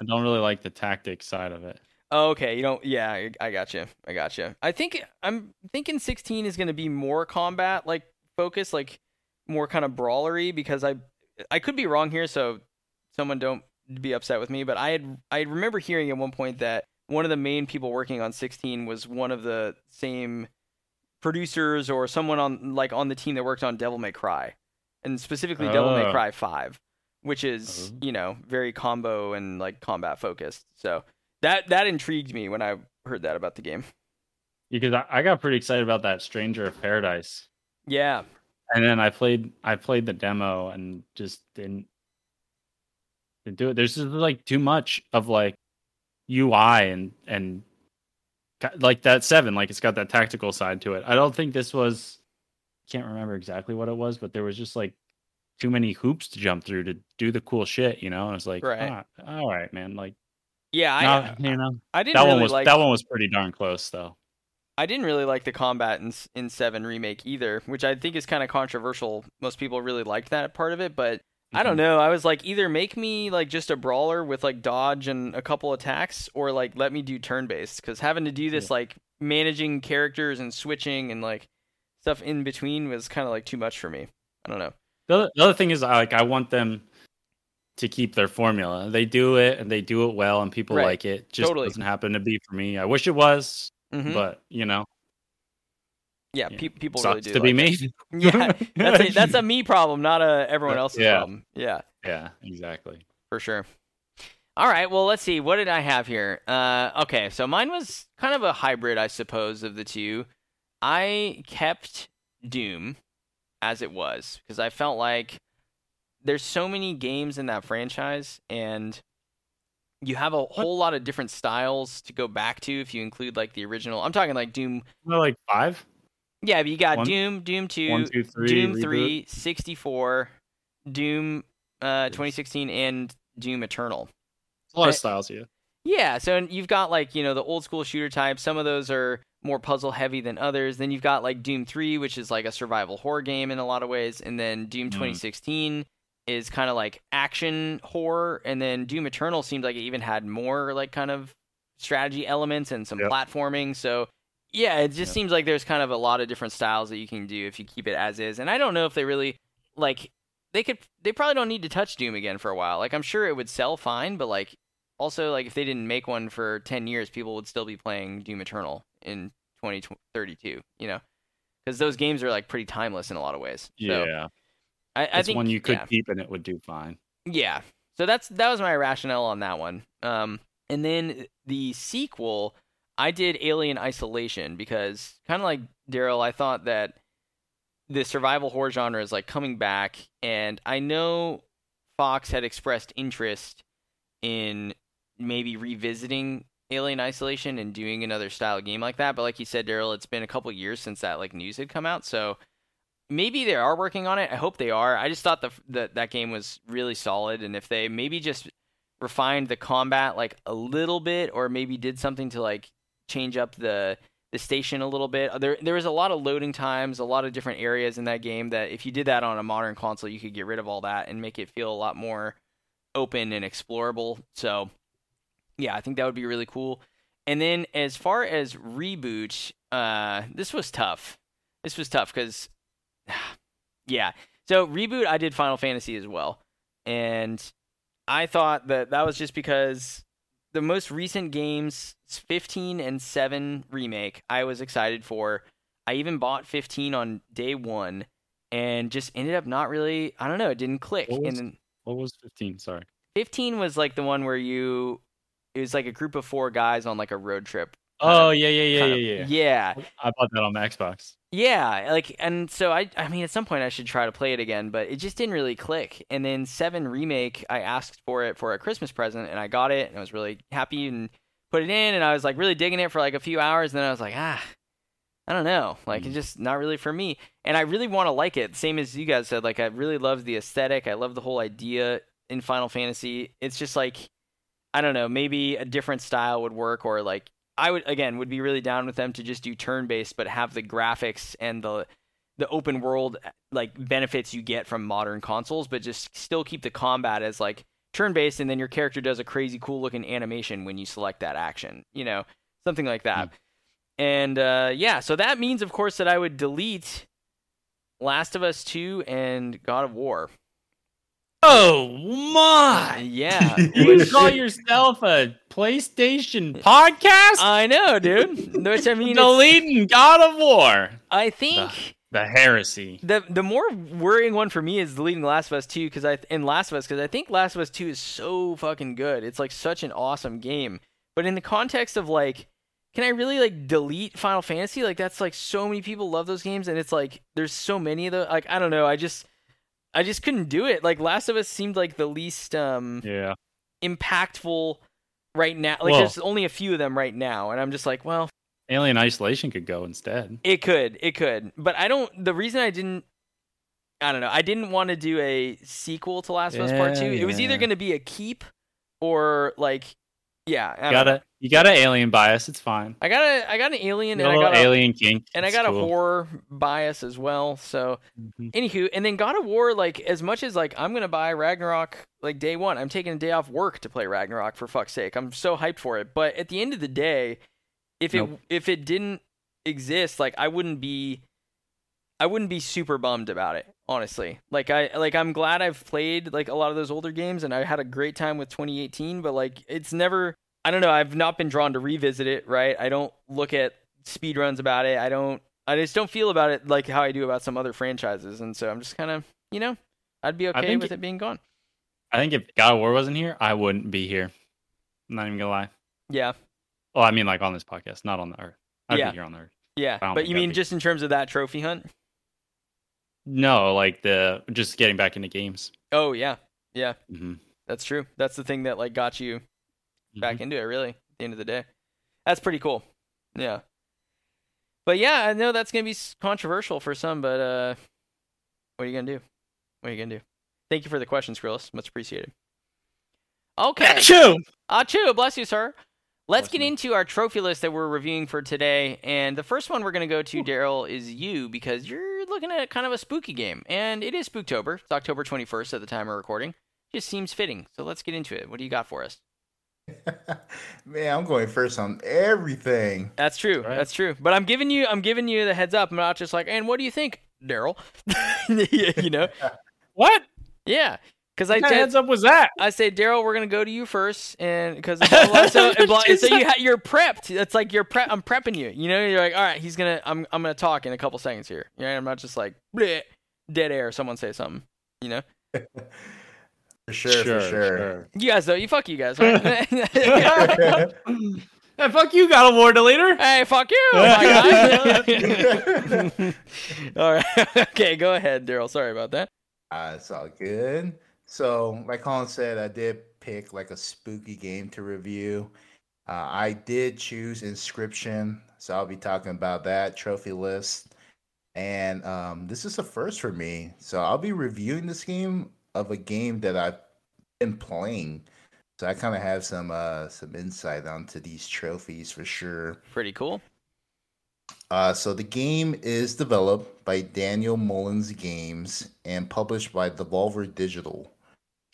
I don't really like the tactic side of it. Oh, okay, you don't. Yeah, I got you. I'm thinking 16 is going to be more combat like focused, like more kind of brawlery, because I could be wrong here, so someone don't be upset with me. But I remember hearing at one point that one of the main people working on 16 was one of the same producers or someone on the team that worked on Devil May Cry, and specifically Devil May Cry 5, which is you know, very combo and like combat focused. So. That intrigued me when I heard that about the game. Because I got pretty excited about that Stranger of Paradise. Yeah. And then I played the demo and just didn't do it. There's just like too much of like UI and like that 7, like it's got that tactical side to it. I don't think this was, can't remember exactly what it was, but there was just like too many hoops to jump through to do the cool shit, you know? And I was like, right. All right, man, like. Yeah, I didn't. That one was pretty darn close, though. I didn't really like the combat in 7 Remake either, which I think is kind of controversial. Most people really liked that part of it, but I don't know. I was like, either make me like just a brawler with like dodge and a couple attacks, or like let me do turn based, because having to do this like managing characters and switching and like stuff in between was kind of like too much for me. I don't know. The other thing is, I want them. to keep their formula. They do it, and they do it well, and people like it. Just doesn't happen to be for me. I wish it was, but, you know. Yeah, people really do. Sucks to be me. Yeah, that's a me problem, not a everyone else's problem. Yeah. Yeah, exactly. For sure. All right, well, let's see. What did I have here? Okay, so mine was kind of a hybrid, I suppose, of the two. I kept Doom as it was because I felt like there's so many games in that franchise, and you have a whole lot of different styles to go back to if you include, like, the original. I'm talking, like, Doom. No, like, 5? Yeah, but you got Doom 2, Doom 3, 64, Doom 2016, and Doom Eternal. A lot of styles, yeah. Yeah, so you've got, like, you know, the old-school shooter type. Some of those are more puzzle-heavy than others. Then you've got, like, Doom 3, which is, like, a survival horror game in a lot of ways. And then Doom 2016 is kind of, like, action horror. And then Doom Eternal seemed like it even had more, like, kind of strategy elements and some platforming, so... Yeah, it just seems like there's kind of a lot of different styles that you can do if you keep it as is. And I don't know if they really, like, they probably don't need to touch Doom again for a while. Like, I'm sure it would sell fine, but, like, also, like, if they didn't make one for 10 years, people would still be playing Doom Eternal in 2032, you know? Because those games are, like, pretty timeless in a lot of ways. So yeah. I think one you could keep and it would do fine. Yeah. So that was my rationale on that one. And then the sequel... I did Alien Isolation because, kind of like Daryl, I thought that the survival horror genre is, like, coming back, and I know Fox had expressed interest in maybe revisiting Alien Isolation and doing another style game like that, but like you said, Daryl, it's been a couple years since that, like, news had come out, so maybe they are working on it. I hope they are. I just thought that game was really solid, and if they maybe just refined the combat, like, a little bit, or maybe did something to, like, change up the station a little bit. There was a lot of loading times, a lot of different areas in that game that if you did that on a modern console, you could get rid of all that and make it feel a lot more open and explorable. So, yeah, I think that would be really cool. And then as far as reboot, this was tough. This was tough because, yeah. So reboot, I did Final Fantasy as well. And I thought that was just because... The most recent games, 15 and 7 remake, I was excited for. I even bought 15 on day one and just ended up not really, I don't know, it didn't click. What was 15? Sorry. 15 was like the one where it was like a group of 4 guys on like a road trip. Oh, yeah. I bought that on the Xbox. Yeah, like, and so I mean, at some point I should try to play it again, but it just didn't really click. And then 7 Remake, I asked for it for a Christmas present, and I got it, and I was really happy and put it in, and I was, like, really digging it for, like, a few hours, and then I was like, I don't know. Like, it's just not really for me. And I really want to like it, same as you guys said. Like, I really love the aesthetic. I love the whole idea in Final Fantasy. It's just, like, I don't know, maybe a different style would work, or, like, I would be really down with them to just do turn-based, but have the graphics and the open world, like, benefits you get from modern consoles, but just still keep the combat as, like, turn-based, and then your character does a crazy cool-looking animation when you select that action, you know, something like that. And, yeah, so that means, of course, that I would delete Last of Us 2 and God of War. Oh my! Yeah, you call yourself a PlayStation podcast? I know, dude. Which, I mean, deleting God of War. I think the heresy. The more worrying one for me is deleting Last of Us 2 because I think Last of Us 2 is so fucking good. It's like such an awesome game. But in the context of, like, can I really, like, delete Final Fantasy? Like, that's, like, so many people love those games, and it's like there's so many of those. Like, I don't know. I just couldn't do it. Like, Last of Us seemed like the least impactful right now. Like, there's only a few of them right now, and I'm just like, well... Alien Isolation could go instead. It could. But I don't... The reason I didn't... I don't know. I didn't want to do a sequel to Last of Us Part 2. It was either going to be a keep or, like... Yeah. You got an alien bias. It's fine. I got an alien, and I got alien kink, and I got a horror bias as well. So, anywho, and then God of War, like, as much as, like, I'm gonna buy Ragnarok, like, day one, I'm taking a day off work to play Ragnarok, for fuck's sake. I'm so hyped for it. But at the end of the day, if it didn't exist, like, I wouldn't be super bummed about it. honestly. I'm glad I've played like a lot of those older games, and I had a great time with 2018, but like it's never, I don't know, I've not been drawn to revisit it, right? I don't look at speedruns about it. I just don't feel about it like how I do about some other franchises, and so I'm just kind of, you know, I'd be okay with it being gone. I think if God of War wasn't here, I wouldn't be here. I'm not even gonna lie. Yeah. Well, I mean, like on this podcast, not on the Earth. I'd be here on the Earth. Yeah, but you mean just in terms of that trophy hunt? No, like just getting back into games. Oh yeah, yeah. Mm-hmm. That's true. That's the thing that like got you back into it. Really, at the end of the day, that's pretty cool. Yeah. But yeah, I know that's gonna be controversial for some, but what are you gonna do? What are you gonna do? Thank you for the question, Skrillis. Much appreciated. Okay. Achoo! Bless you, sir. Let's get into our trophy list that we're reviewing for today. And the first one we're going to go to, Daryl, is you, because you're looking at kind of a spooky game. And it is Spooktober. It's October 21st at the time of recording. Just seems fitting. So let's get into it. What do you got for us? Man, I'm going first on everything. That's true. Right. That's true. But I'm giving you the heads up. I'm not just like, and what do you think, Daryl? You know? What? Yeah. Because I heads up was that I say, Daryl, we're gonna go to you first, and because you're prepped. It's like I'm prepping you. You know, you're like, all right, I'm gonna talk in a couple seconds here. You know, I'm not just like bleh, dead air. Someone say something. You know. For sure. You guys though, you guys. Right? Hey, fuck you, God of War deleter. Hey, fuck you. My God. All right. Okay, go ahead, Daryl. Sorry about that. It's all good. So, like Colin said, I did pick like a spooky game to review. I did choose Inscryption, so I'll be talking about that trophy list. And this is a first for me, so I'll be reviewing this game of a game that I've been playing. So I kind of have some insight onto these trophies for sure. Pretty cool. So the game is developed by Daniel Mullins Games and published by Devolver Digital.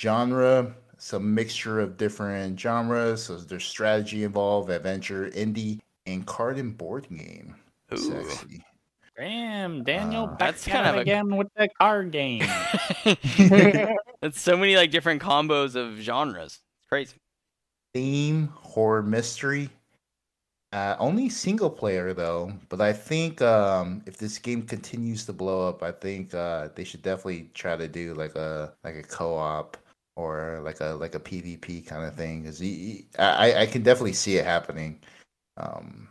Genre, some mixture of different genres. So there's strategy involved, adventure, indie, and card and board game. Ooh. Sexy. Damn, Daniel, that's kind of again with the card game. That's so many like different combos of genres. It's crazy. Theme, horror, mystery. Only single player though, but I think if this game continues to blow up, I think they should definitely try to do like a co-op or like a PvP kind of thing, because I can definitely see it happening. You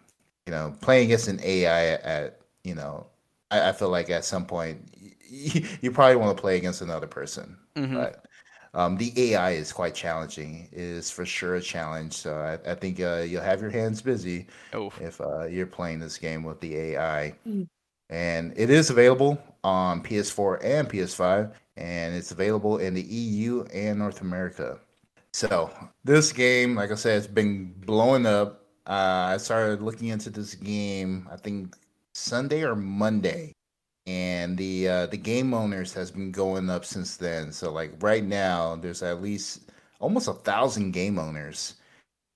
know, playing against an AI at you know, I feel like at some point you probably want to play against another person, but. The AI is quite challenging. It is for sure a challenge. So I think you'll have your hands busy if you're playing this game with the AI. And it is available on PS4 and PS5, and it's available in the EU and North America. So this game, like I said, it's been blowing up. I started looking into this game, I think Sunday or Monday. And the game owners has been going up since then. So like right now, there's at least almost 1,000 game owners,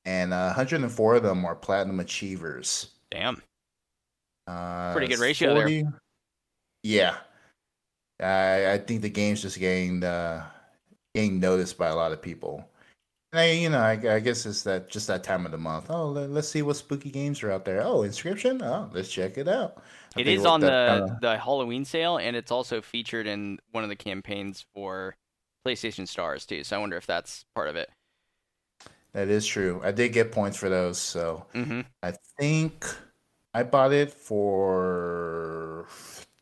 and 104 of them are platinum achievers. Damn, pretty good ratio there. Yeah, I think the game's just getting noticed by a lot of people. And I guess it's that time of the month. Oh, let's see what spooky games are out there. Oh, Inscryption. Oh, let's check it out. It is on the Halloween sale, and it's also featured in one of the campaigns for PlayStation Stars too. So I wonder if that's part of it. That is true. I did get points for those, so I think I bought it for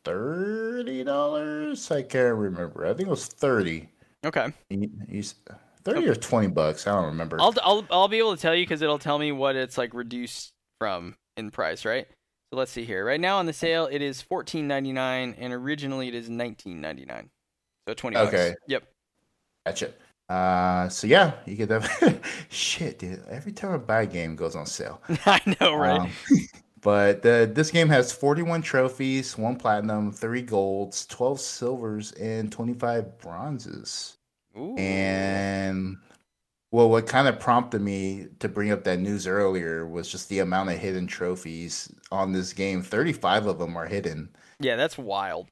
$30. I can't remember. I think it was $30. Okay. $30 or $20? I don't remember. I'll be able to tell you because it'll tell me what it's like reduced from in price, right? So let's see here. Right now on the sale, it is $14.99, and originally it is $19.99. So $20. Okay. Yep. Gotcha. So yeah, you get that. Shit, dude. Every time I buy a game, it goes on sale. I know, right? But this game has 41 trophies, 1 platinum, 3 golds, 12 silvers, and 25 bronzes. Ooh. And well, what kind of prompted me to bring up that news earlier was just the amount of hidden trophies on this game. 35 of them are hidden. Yeah, that's wild.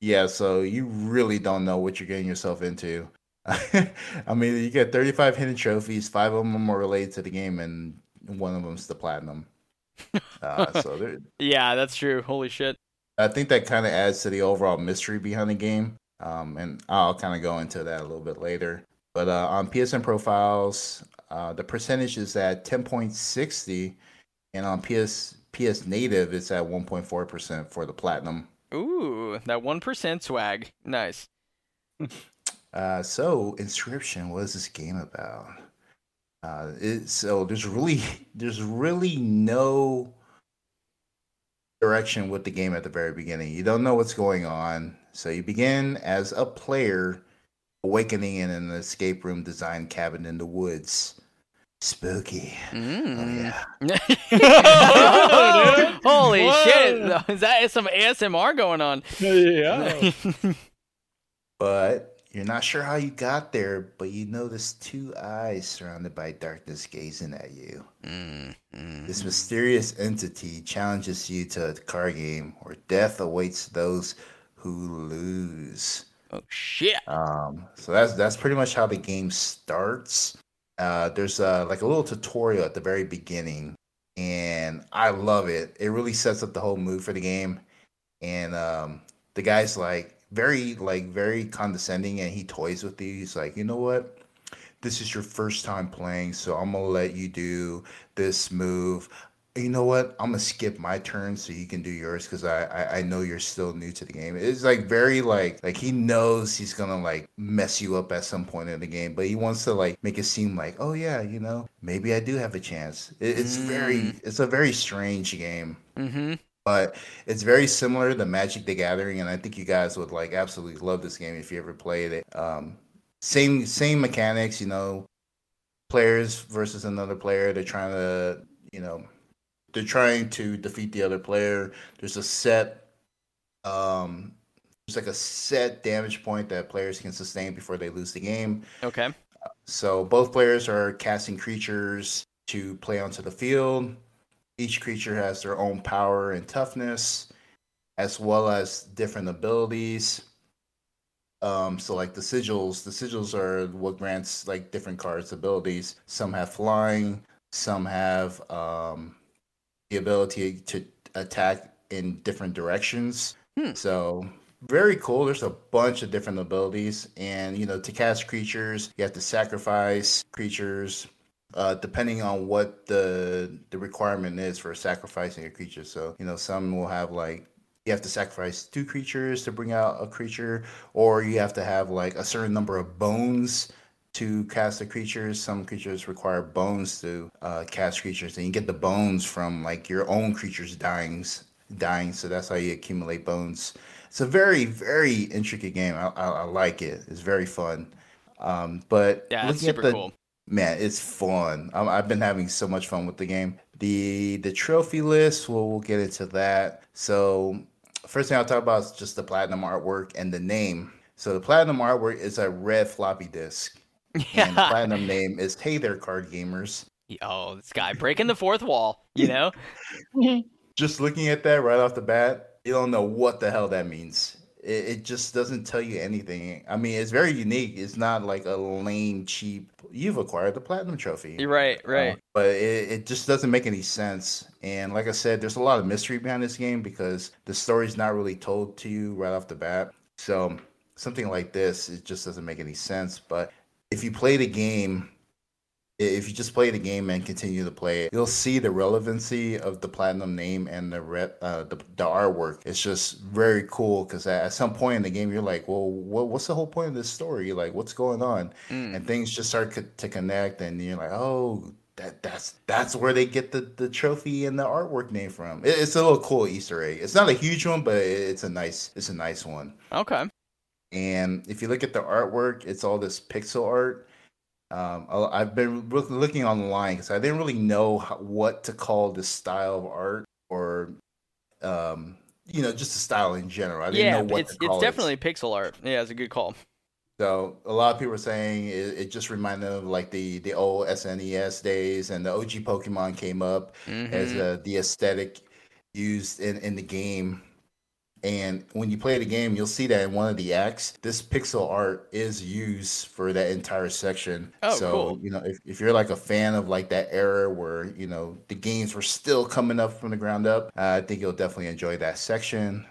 Yeah, so you really don't know what you're getting yourself into. I mean, you get 35 hidden trophies, 5 of them are related to the game, and one of them's the platinum. So yeah, that's true. Holy shit. I think that kind of adds to the overall mystery behind the game. And I'll kind of go into that a little bit later. But on PSN profiles, the percentage is at 10.60%, and on PS Native, it's at 1.4% for the platinum. Ooh, that 1% swag. Nice. So Inscryption, what is this game about? There's really no direction with the game at the very beginning. You don't know what's going on. So you begin as a player awakening in an escape room design cabin in the woods. Spooky. Oh, yeah. Holy Whoa. Shit. Is that some ASMR going on? Yeah. But you're not sure how you got there, but you notice two eyes surrounded by darkness gazing at you. This mysterious entity challenges you to a card game where death awaits those who lose. Oh, shit. So that's pretty much how the game starts. There's like a little tutorial at the very beginning, and I love it. It really sets up the whole mood for the game. And the guy's like, very condescending, and he toys with you. He's like, you know what? This is your first time playing, so I'm going to let you do this move. You know what? I'm going to skip my turn so you can do yours because I know you're still new to the game. It's like very like he knows he's going to like mess you up at some point in the game, but he wants to like make it seem like, oh yeah, you know, maybe I do have a chance. It's a very strange game. Mm-hmm. But it's very similar to Magic: The Gathering, and I think you guys would like absolutely love this game if you ever played it. Same mechanics, you know, players versus another player. They're trying to defeat the other player. There's a set damage point that players can sustain before they lose the game. Okay. So both players are casting creatures to play onto the field. Each creature has their own power and toughness, as well as different abilities. So like the sigils are what grants like different cards abilities. Some have flying, some have the ability to attack in different directions. So very cool. There's a bunch of different abilities, and you know, to cast creatures, you have to sacrifice creatures. Depending on what the requirement is for sacrificing a creature. So, you know, some will have like, you have to sacrifice 2 creatures to bring out a creature, or you have to have like a certain number of bones to cast a creature. Some creatures require bones to cast creatures, and you get the bones from like your own creatures dying. So that's how you accumulate bones. It's a very, very intricate game. I like it. It's very fun. But yeah, it's super cool. Man, it's fun. I've been having so much fun with the game. The trophy list, we'll get into that. So first thing I'll talk about is just the platinum artwork and the name. So the platinum artwork is a red floppy disk. Yeah. And the platinum name is Hey There Card Gamers. Oh, this guy breaking the fourth wall, you know? Just looking at that right off the bat, you don't know what the hell that means. It just doesn't tell you anything. I mean, it's very unique. It's not like a lame, cheap, you've acquired the platinum trophy. You're right. But it just doesn't make any sense. And like I said, there's a lot of mystery behind this game because the story's not really told to you right off the bat. So something like this, it just doesn't make any sense. But if you play the game, if you just play the game and continue to play it, you'll see the relevancy of the platinum name and the artwork. It's just very cool because at some point in the game, you're like, well, what's the whole point of this story? Like, what's going on? And things just start to connect, and you're like, oh, that's where they get the trophy and the artwork name from. It's a little cool Easter egg. It's not a huge one, but it's a nice one. Okay. And if you look at the artwork, it's all this pixel art. I've been looking online because I didn't really know what to call this style of art, or you know, just the style in general. I didn't know what to call it. Yeah, it's definitely pixel art. Yeah, it's a good call. So a lot of people are saying it just reminded them of like the old SNES days, and the OG Pokemon came up as the aesthetic used in the game. And when you play the game, you'll see that in one of the acts, this pixel art is used for that entire section. Oh, so cool. You know, if you're like a fan of like that era where, you know, the games were still coming up from the ground up, I think you'll definitely enjoy that section.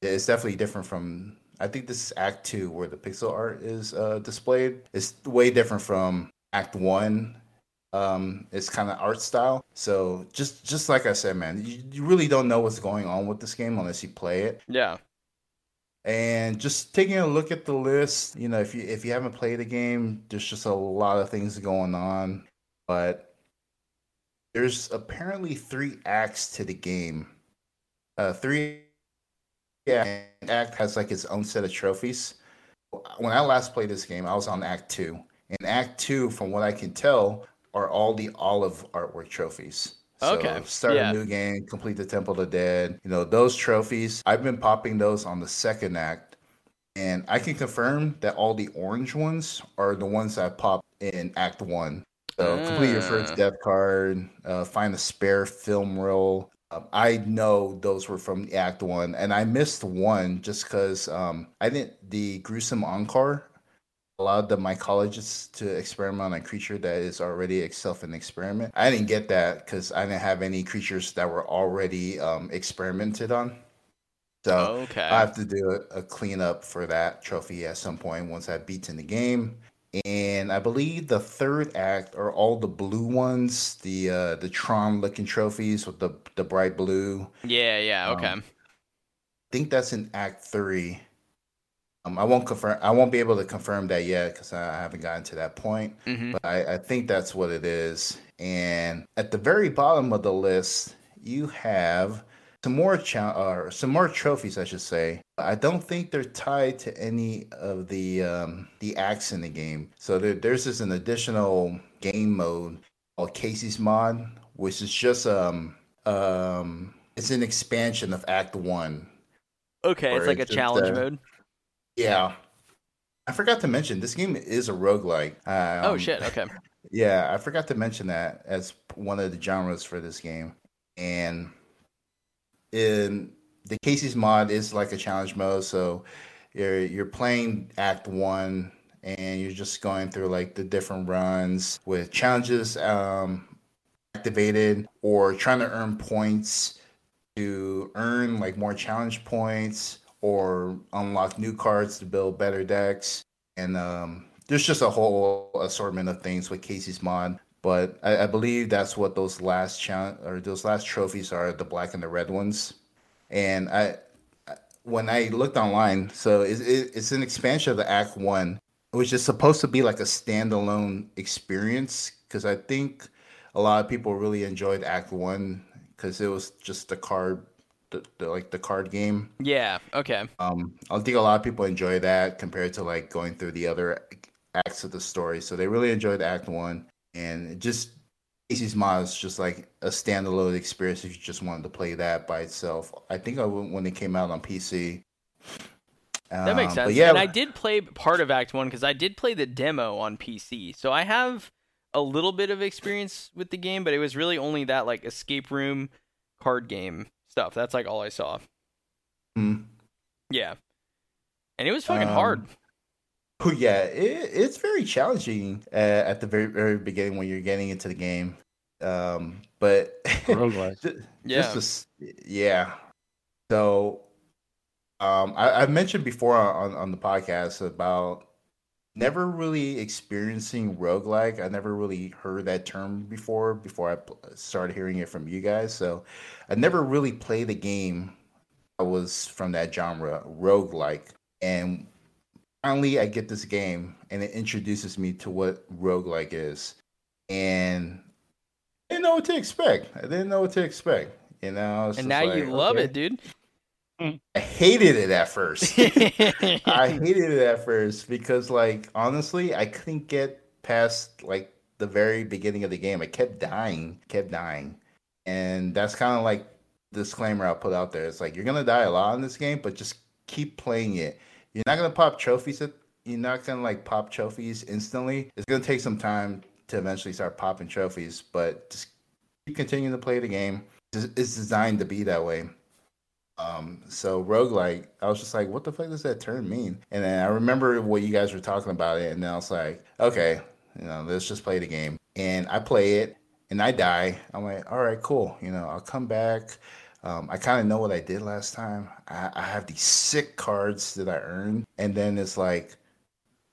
It's definitely different from, I think this is Act 2 where the pixel art is displayed. It's way different from Act 1. It's kind of art style. So just like I said, man, you really don't know what's going on with this game unless you play it. Yeah. And just taking a look at the list, you know, if you haven't played the game, there's just a lot of things going on. But there's apparently 3 acts to the game. Yeah, Act has like its own set of trophies. When I last played this game, I was on Act 2. And Act 2, from what I can tell, are all the olive artwork trophies. So okay. Start a new game, complete the Temple of the Dead. You know, those trophies, I've been popping those on the second act. And I can confirm that all the orange ones are the ones I popped in Act 1. So complete your first death card, find a spare film roll. I know those were from Act 1. And I missed one just because I didn't, the gruesome encore allowed the mycologists to experiment on a creature that is already itself an experiment. I didn't get that because I didn't have any creatures that were already experimented on. So okay. I have to do a cleanup for that trophy at some point once I've beaten the game. And I believe the third act are all the blue ones, the Tron-looking trophies with the bright blue. Yeah, okay. I think that's in Act 3. I won't be able to confirm that yet because I haven't gotten to that point. Mm-hmm. But I think that's what it is. And at the very bottom of the list, you have some more trophies, I should say. I don't think they're tied to any of the acts in the game. So there's just an additional game mode called Kaycee's Mod, which is just it's an expansion of Act 1. Okay, it's like a challenge mode. Yeah. I forgot to mention, this game is a roguelike. Oh, shit. Okay. Yeah, I forgot to mention that as one of the genres for this game. And in the Kaycee's Mod is like a challenge mode. So you're playing Act 1, and you're just going through like the different runs with challenges activated or trying to earn points to earn like more challenge points or unlock new cards to build better decks. And there's just a whole assortment of things with Kaycee's Mod. But I believe that's what those last trophies are, the black and the red ones. And when I looked online, so it's an expansion of the Act 1, which is supposed to be like a standalone experience, because I think a lot of people really enjoyed Act 1 because it was just the card, the card game. Yeah, okay. I think a lot of people enjoy that compared to like going through the other acts of the story. So they really enjoyed Act 1. And just Kaycee's Mod is just like a standalone experience if you just wanted to play that by itself. I think when it came out on PC. That makes sense. Yeah. And I did play part of Act 1 because I did play the demo on PC. So I have a little bit of experience with the game, but it was really only that like escape room card game stuff. That's like all I saw. Mm. Yeah. And it was fucking hard. Oh yeah, it's very challenging at the very, very beginning when you're getting into the game. But yeah. So I mentioned before on the podcast about never really experiencing roguelike. I never really heard that term before I started hearing it from you guys. So I never really played a game that was from that genre, roguelike. And finally, I get this game, and it introduces me to what roguelike is. And I didn't know what to expect. You know? And now you love it, dude. I hated it at first. Because, like, honestly, I couldn't get past, like, the very beginning of the game. I kept dying. And that's kind of like the disclaimer I'll put out there. It's like, you're going to die a lot in this game, but just keep playing it. You're not going to pop trophies. You're not going to, like, pop trophies instantly. It's going to take some time to eventually start popping trophies, but just keep continuing to play the game. It's designed to be that way. So roguelike, I was just like, what the fuck does that term mean? And then I remember what you guys were talking about it, and then I was like, okay, you know, let's just play the game. And I play it, and I die. I'm like, all right, cool. You know, I'll come back. I kind of know what I did last time. I have these sick cards that I earned. And then it's like,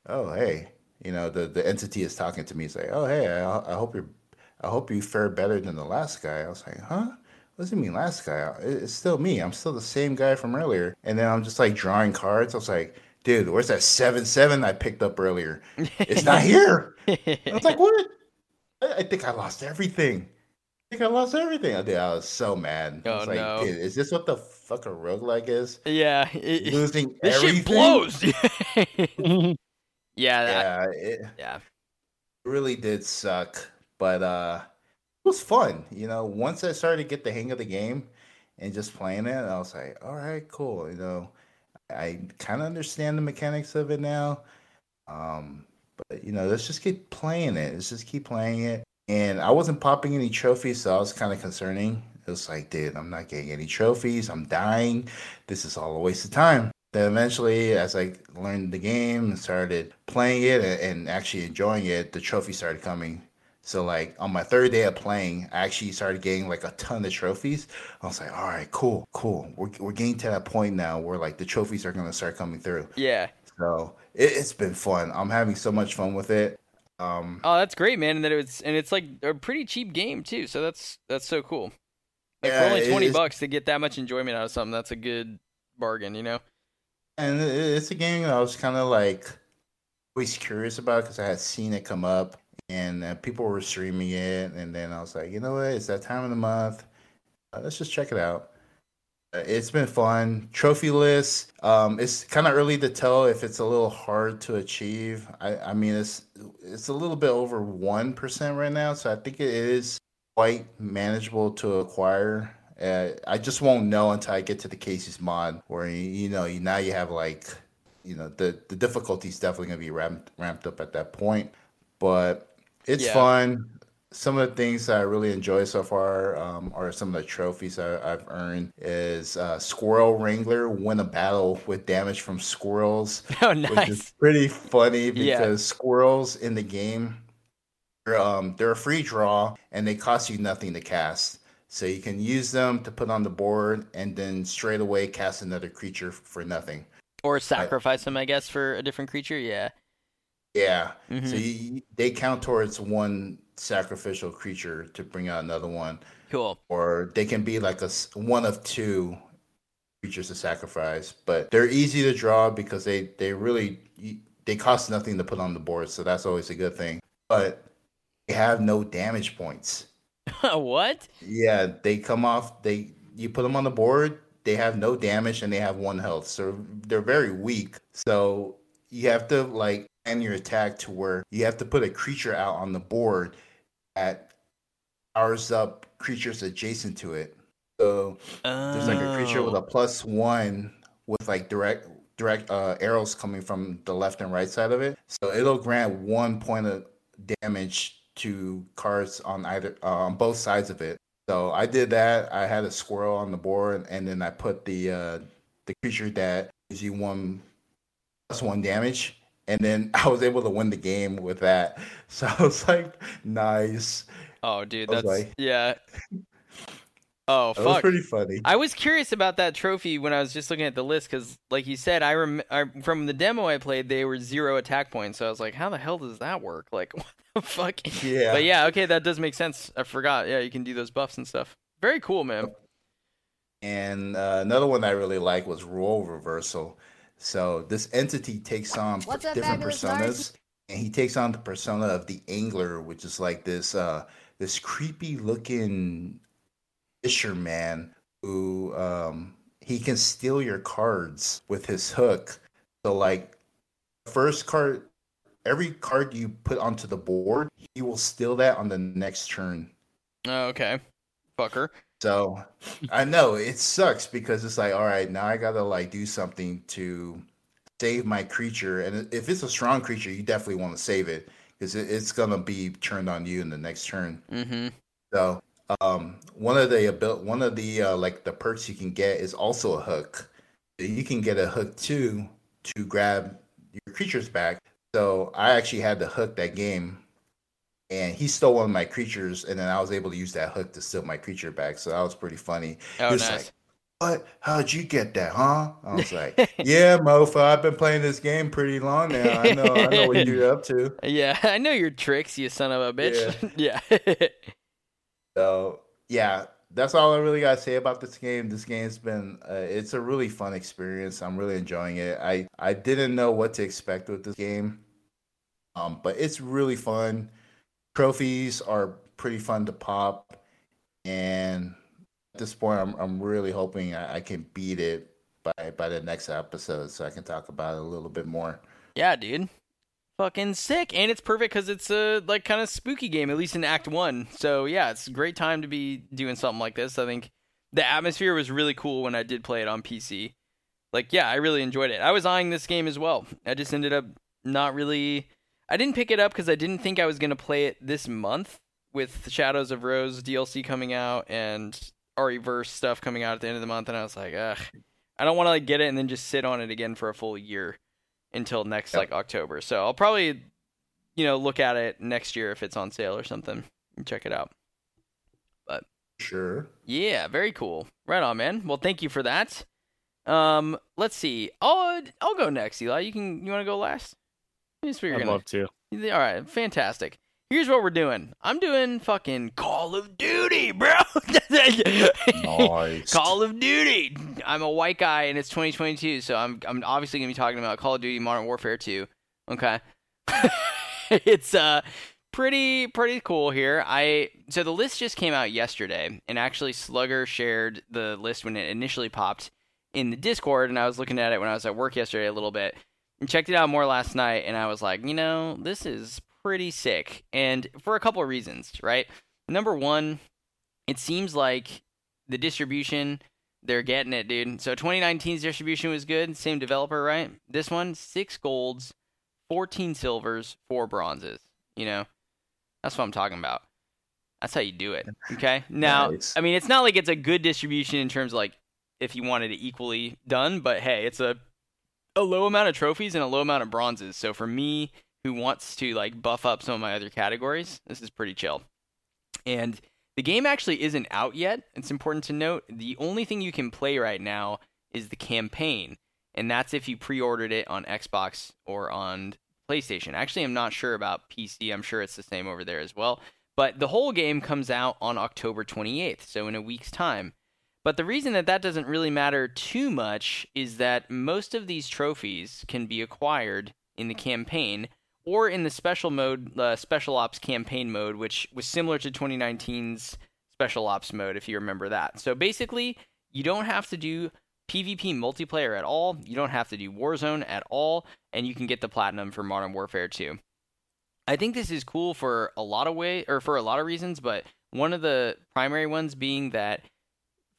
oh, hey, you know, the entity is talking to me. It's like, oh, hey, I hope you fare better than the last guy. I was like, huh? What does it mean, last guy? It's still me. I'm still the same guy from earlier. And then I'm just like drawing cards. I was like, dude, where's that 7/7 I picked up earlier? It's not here. I was like, what? I think I lost everything. Dude, I was so mad. Oh, I was like, no. Dude, is this what the fuck a roguelike is? Yeah. Losing this everything? Shit blows. It really did suck. But it was fun. You know, once I started to get the hang of the game and just playing it, I was like, all right, cool. You know, I kind of understand the mechanics of it now. But, you know, let's just keep playing it. And I wasn't popping any trophies, so I was kind of concerning. It was like, dude, I'm not getting any trophies. I'm dying. This is all a waste of time. Then eventually, as I learned the game and started playing it and actually enjoying it, the trophies started coming. So, like, on my third day of playing, I actually started getting, like, a ton of trophies. I was like, all right, cool. We're getting to that point now where, like, the trophies are going to start coming through. Yeah. So, it's been fun. I'm having so much fun with it. Oh, that's great, man. And it's like a pretty cheap game, too. So, that's so cool. Like, yeah, for only $20 to get that much enjoyment out of something, that's a good bargain, you know? And it's a game that I was kind of, like, always curious about because I had seen it come up. And people were streaming it, and then I was like, you know what? It's that time of the month. Let's just check it out. It's been fun. Trophy list. It's kind of early to tell if it's a little hard to achieve. I mean, it's a little bit over 1% right now, so I think it is quite manageable to acquire. I just won't know until I get to the Kaycee's Mod, where now you have like, you know, the difficulty is definitely going to be ramped up at that point, but. It's fun. Some of the things that I really enjoy so far are some of the trophies I've earned is Squirrel Wrangler, win a battle with damage from squirrels. Oh, nice. Which is pretty funny because squirrels in the game, they're a free draw and they cost you nothing to cast. So you can use them to put on the board and then straight away cast another creature for nothing. Or sacrifice them, I guess, for a different creature. Yeah. Yeah, mm-hmm. So they count towards one sacrificial creature to bring out another one. Cool. Or they can be like one of two creatures to sacrifice, but they're easy to draw because they really cost nothing to put on the board, so that's always a good thing. But they have no damage points. What? Yeah, they come off. You put them on the board, they have no damage and they have 1 health, so they're very weak. So you have to like. And your attack to where you have to put a creature out on the board that powers up creatures adjacent to it. So there's like a creature with a +1 with like direct arrows coming from the left and right side of it. So it'll grant 1 point of damage to cards on either on both sides of it. So I did that. I had a squirrel on the board, and then I put the creature that gives you 1 +1 damage. And then I was able to win the game with that. So I was like, nice. Oh, dude, that's... Like, yeah. Oh, fuck. That was pretty funny. I was curious about that trophy when I was just looking at the list, because, like you said, I from the demo I played, they were 0 attack points. So I was like, how the hell does that work? Like, what the fuck? Yeah. But yeah, okay, that does make sense. I forgot. Yeah, you can do those buffs and stuff. Very cool, man. And another one I really like was Role Reversal. So this entity takes on different personas, and he takes on the persona of the angler, which is like this creepy looking fisherman who he can steal your cards with his hook. So like first card, every card you put onto the board, he will steal that on the next turn. Oh, okay, fucker. So I know it sucks because it's like, all right, now I got to like do something to save my creature. And if it's a strong creature, you definitely want to save it because it's going to be turned on you in the next turn. Mm-hmm. So One of the the perks you can get is also a hook. You can get a hook too to grab your creatures back. So I actually had the hook that game, and he stole one of my creatures, and then I was able to use that hook to steal my creature back. So that was pretty funny. Oh, he was nice. Like, "What? How'd you get that, huh?" I was like, "Yeah, Mofa, I've been playing this game pretty long now. I know what you're up to." Yeah, I know your tricks, you son of a bitch. Yeah. So, yeah, that's all I really got to say about this game. This game's been, it's a really fun experience. I'm really enjoying it. I didn't know what to expect with this game, but it's really fun. Trophies are pretty fun to pop, and at this point, I'm really hoping I can beat it by the next episode so I can talk about it a little bit more. Yeah, dude. Fucking sick. And it's perfect because it's a kind of spooky game, at least in Act 1. So, yeah, it's a great time to be doing something like this. I think the atmosphere was really cool when I did play it on PC. I really enjoyed it. I was eyeing this game as well. I just ended up not really... I didn't pick it up because I didn't think I was going to play it this month with Shadows of Rose DLC coming out and RE-verse stuff coming out at the end of the month. And I was like, ugh, I don't want to get it and then just sit on it again for a full year until next October. So I'll probably, look at it next year if it's on sale or something and check it out. But sure. Yeah, very cool. Right on, man. Well, thank you for that. Let's see. I'll go next, Eli. You want to go last? I'd love to. All right, fantastic. Here's what we're doing. I'm doing fucking Call of Duty, bro. Nice. Call of Duty. I'm a white guy, and it's 2022, so I'm obviously gonna be talking about Call of Duty: Modern Warfare 2. Okay. It's pretty cool here. So the list just came out yesterday, and actually Slugger shared the list when it initially popped in the Discord, and I was looking at it when I was at work yesterday a little bit. Checked it out more last night, and I was like, this is pretty sick, and for a couple of reasons, right? Number one, it seems like the distribution, they're getting it, dude. So 2019's distribution was good, same developer, right? This one, 6 golds, 14 silvers, 4 bronzes, That's what I'm talking about. That's how you do it, okay? Now, nice. I mean, it's not like it's a good distribution in terms of, if you wanted it equally done, but hey, it's a low amount of trophies and a low amount of bronzes. So for me, who wants to buff up some of my other categories, this is pretty chill. And the game actually isn't out yet. It's important to note the only thing you can play right now is the campaign. And that's if you pre-ordered it on Xbox or on PlayStation. Actually, I'm not sure about PC. I'm sure it's the same over there as well. But the whole game comes out on October 28th. So in a week's time. But the reason that doesn't really matter too much is that most of these trophies can be acquired in the campaign or in the special ops campaign mode, which was similar to 2019's special ops mode, if you remember that. So basically, you don't have to do PvP multiplayer at all. You don't have to do Warzone at all, and you can get the platinum for Modern Warfare 2. I think this is cool for for a lot of reasons, but one of the primary ones being that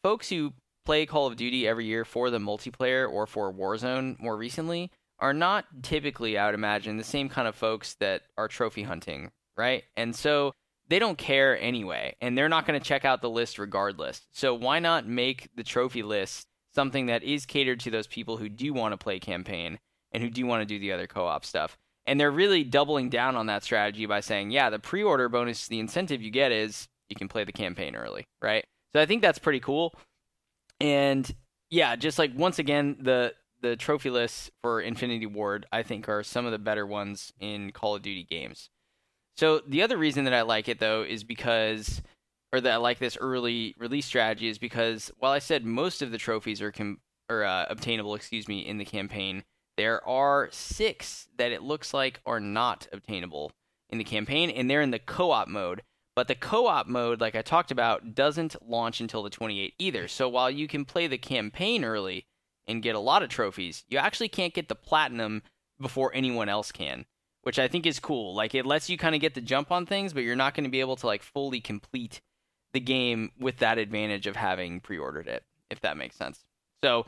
folks who play Call of Duty every year for the multiplayer or for Warzone more recently are not typically, I would imagine, the same kind of folks that are trophy hunting, right? And so they don't care anyway, and they're not going to check out the list regardless. So why not make the trophy list something that is catered to those people who do want to play campaign and who do want to do the other co-op stuff? And they're really doubling down on that strategy by saying, yeah, the pre-order bonus, the incentive you get is you can play the campaign early, right? So I think that's pretty cool. And yeah, just once again, the trophy lists for Infinity Ward, I think, are some of the better ones in Call of Duty games. So the other reason that I like it, though, is because, or that I like this early release strategy is because while I said most of the trophies are obtainable, in the campaign, there are 6 that it looks like are not obtainable in the campaign, and they're in the co-op mode. But the co-op mode, like I talked about, doesn't launch until the 28th either. So while you can play the campaign early and get a lot of trophies, you actually can't get the platinum before anyone else can, which I think is cool. It lets you kind of get the jump on things, but you're not going to be able to fully complete the game with that advantage of having pre-ordered it, if that makes sense. So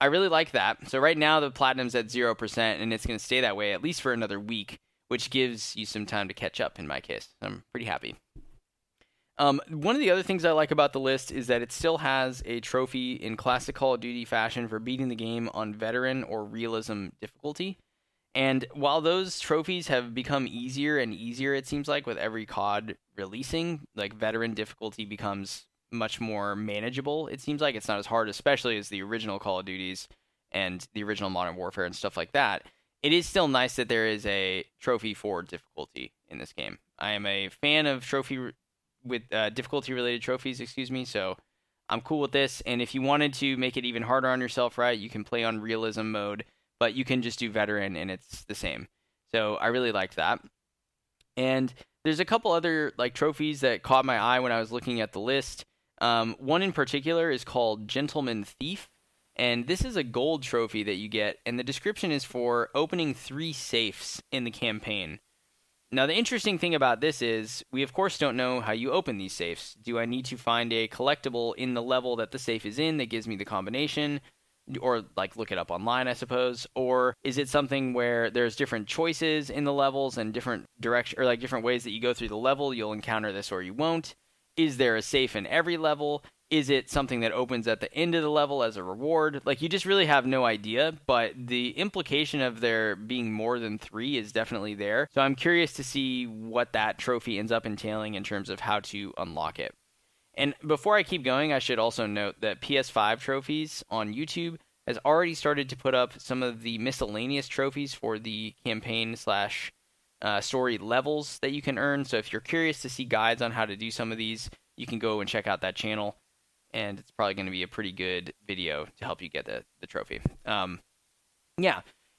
I really like that. So right now the platinum's at 0%, and it's going to stay that way at least for another week, which gives you some time to catch up in my case. I'm pretty happy. One of the other things I like about the list is that it still has a trophy in classic Call of Duty fashion for beating the game on veteran or realism difficulty. And while those trophies have become easier and easier, it seems like, with every COD releasing, like, veteran difficulty becomes much more manageable. It seems like it's not as hard, especially as the original Call of Duties and the original Modern Warfare and stuff like that. It is still nice that there is a trophy for difficulty in this game. I am a fan of difficulty-related trophies, so I'm cool with this. And if you wanted to make it even harder on yourself, right, you can play on realism mode, but you can just do veteran, and it's the same. So I really liked that. And there's a couple other, like, trophies that caught my eye when I was looking at the list. One in particular is called Gentleman Thief. And this is a gold trophy that you get, and the description is for opening 3 safes in the campaign. Now, the interesting thing about this is we, of course, don't know how you open these safes. Do I need to find a collectible in the level that the safe is in that gives me the combination? Or, like, look it up online, I suppose? Or is it something where there's different choices in the levels and different direction, or, like, different ways that you go through the level? You'll encounter this or you won't. Is there a safe in every level? Is it something that opens at the end of the level as a reward? Like, you just really have no idea, but the implication of there being more than 3 is definitely there. So I'm curious to see what that trophy ends up entailing in terms of how to unlock it. And before I keep going, I should also note that PS5 Trophies on YouTube has already started to put up some of the miscellaneous trophies for the campaign / story levels that you can earn. So if you're curious to see guides on how to do some of these, you can go and check out that channel. And it's probably going to be a pretty good video to help you get the trophy.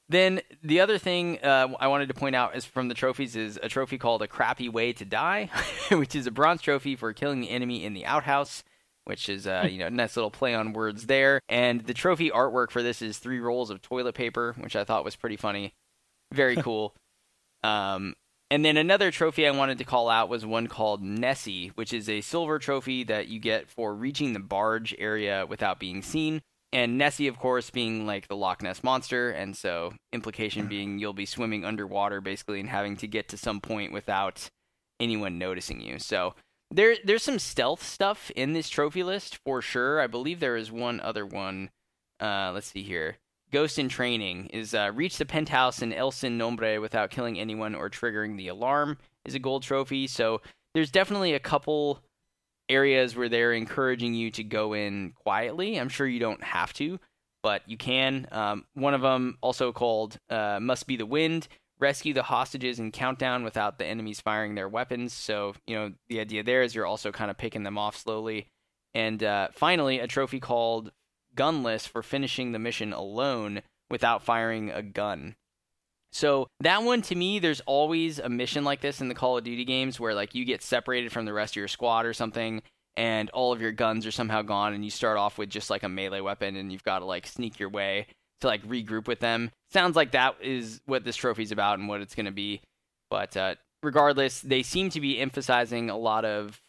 Then the other thing I wanted to point out is from the trophies is a trophy called A Crappy Way to Die, which is a bronze trophy for killing the enemy in the outhouse, which is a nice little play on words there. And the trophy artwork for this is 3 rolls of toilet paper, which I thought was pretty funny. Very cool. And then another trophy I wanted to call out was one called Nessie, which is a silver trophy that you get for reaching the barge area without being seen. And Nessie, of course, being like the Loch Ness Monster. And so implication being you'll be swimming underwater basically and having to get to some point without anyone noticing you. So there's some stealth stuff in this trophy list for sure. I believe there is one other one. Let's see here. Ghost in Training is reach the penthouse in El Sin Nombre without killing anyone or triggering the alarm is a gold trophy. So there's definitely a couple areas where they're encouraging you to go in quietly. I'm sure you don't have to, but you can. One of them also called Must Be the Wind, rescue the hostages in Countdown without the enemies firing their weapons. So, the idea there is you're also kind of picking them off slowly. And finally, a trophy called Gunless for finishing the mission alone without firing a gun. So that one, to me, there's always a mission like this in the Call of Duty games where, like, you get separated from the rest of your squad or something, and all of your guns are somehow gone, and you start off with just, like, a melee weapon, and you've got to, like, sneak your way to, like, regroup with them. Sounds like that is what this trophy's about and what it's going to be. But regardless, they seem to be emphasizing a lot of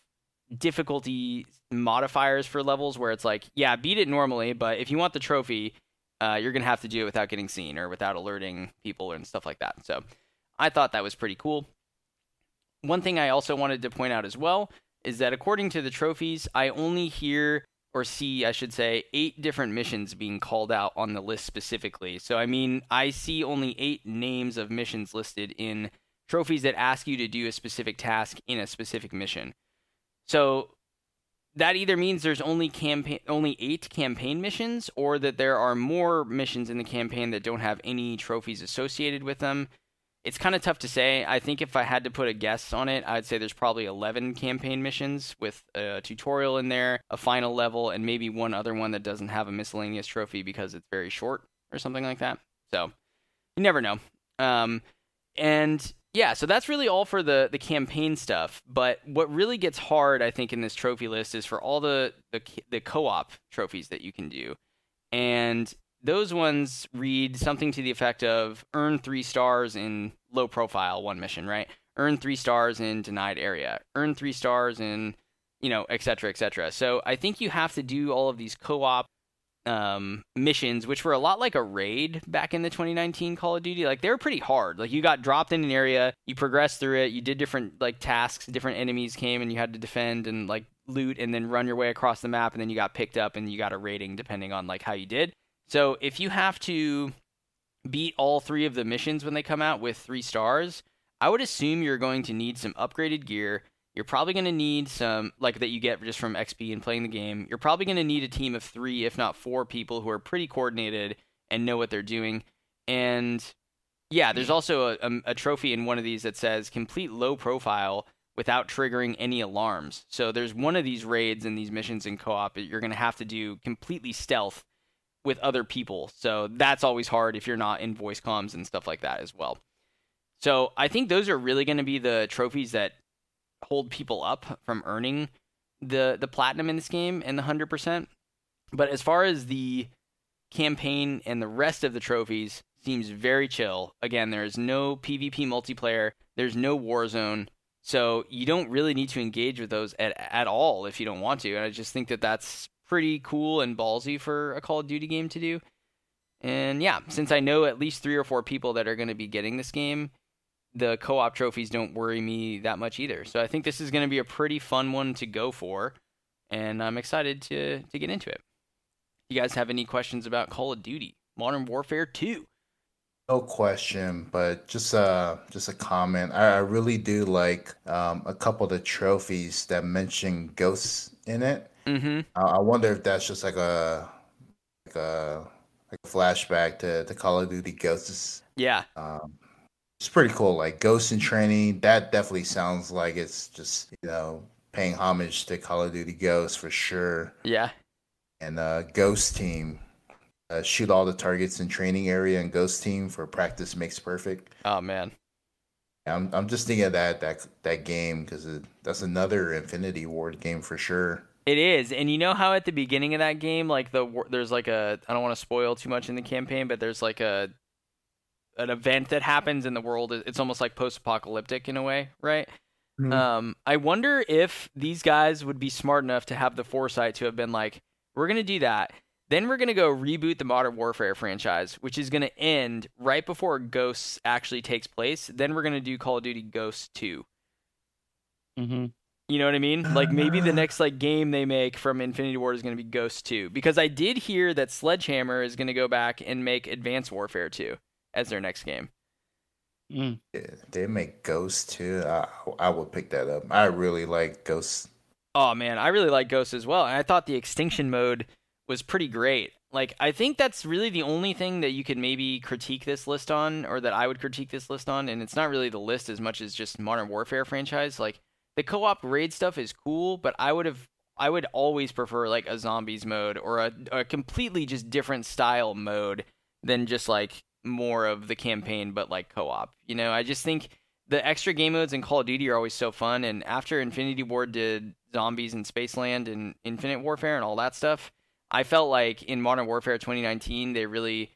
difficulty modifiers for levels where it's like, yeah, beat it normally, but if you want the trophy, you're going to have to do it without getting seen or without alerting people and stuff like that. So I thought that was pretty cool. One thing I also wanted to point out as well is that according to the trophies, I only hear or see, I should say, 8 different missions being called out on the list specifically. So, I mean, I see only 8 names of missions listed in trophies that ask you to do a specific task in a specific mission. So that either means there's only 8 campaign missions, or that there are more missions in the campaign that don't have any trophies associated with them. It's kind of tough to say. I think if I had to put a guess on it, I'd say there's probably 11 campaign missions with a tutorial in there, a final level, and maybe one other one that doesn't have a miscellaneous trophy because it's very short or something like that. So you never know. Yeah, so that's really all for the campaign stuff. But what really gets hard, I think, in this trophy list is for all the co-op trophies that you can do. And those ones read something to the effect of earn 3 stars in low profile, 1 mission, right? Earn 3 stars in denied area. Earn 3 stars in, et cetera, et cetera. So I think you have to do all of these co-op missions, which were a lot like a raid back in the 2019 Call of Duty. Like, they were pretty hard. Like, you got dropped in an area, you progressed through it, you did different, like, tasks, different enemies came, and you had to defend and, like, loot and then run your way across the map, and then you got picked up and you got a rating depending on, like, how you did. So if you have to beat all three of the missions when they come out with 3 stars, I would assume you're going to need some upgraded gear. You're probably going to need some, like, that you get just from XP and playing the game. You're probably going to need a team of 3, if not 4 people who are pretty coordinated and know what they're doing. And yeah, there's also a trophy in one of these that says complete low profile without triggering any alarms. So there's one of these raids and these missions in co-op that you're going to have to do completely stealth with other people. So that's always hard if you're not in voice comms and stuff like that as well. So I think those are really going to be the trophies that hold people up from earning the platinum in this game and the 100%. But as far as the campaign and the rest of the trophies, seems very chill. Again, there is no PvP multiplayer. There's no Warzone. So you don't really need to engage with those at all if you don't want to. And I just think that that's pretty cool and ballsy for a Call of Duty game to do. And yeah, since I know at least 3 or 4 people that are going to be getting this game, the co-op trophies don't worry me that much either. So I think this is going to be a pretty fun one to go for, and I'm excited to get into it. You guys have any questions about Call of Duty Modern Warfare 2? No question, but just a comment. I really do like a couple of the trophies that mention ghosts in it. Mm-hmm. I wonder if that's just like a flashback to Call of Duty Ghosts. Yeah. It's pretty cool, like Ghosts in Training. That definitely sounds like it's just, you know, paying homage to Call of Duty Ghosts for sure. Yeah. And Ghost Team. Shoot all the targets in training area and Ghost Team for practice makes perfect. Oh, man. I'm just thinking of that game because that's another Infinity Ward game for sure. It is, and you know how at the beginning of that game, like there's like a, I don't want to spoil too much in the campaign, but there's like an event that happens in the world. It's almost like post-apocalyptic in a way, right? Mm-hmm. I wonder if these guys would be smart enough to have the foresight to have been like, we're going to do that. Then we're going to go reboot the Modern Warfare franchise, which is going to end right before Ghosts actually takes place. Then we're going to do Call of Duty Ghosts 2. Mm-hmm. You know what I mean? Like, maybe the next, like, game they make from Infinity Ward is going to be Ghosts 2. Because I did hear that Sledgehammer is going to go back and make Advanced Warfare 2 as their next game. Mm. Yeah, they make Ghosts too. I would pick that up. I really like Ghosts. Oh man, I really like Ghosts as well. And I thought the extinction mode was pretty great. Like, I think that's really the only thing that you could maybe critique this list on, or that I would critique this list on. And it's not really the list as much as just Modern Warfare franchise. Like, the co-op raid stuff is cool, but I would always prefer like a zombies mode or a completely just different style mode than just like more of the campaign but like co-op. You know, I just think the extra game modes in Call of Duty are always so fun, and after Infinity Ward did zombies and Spaceland and Infinite Warfare and all that stuff, I felt like in Modern Warfare 2019 they really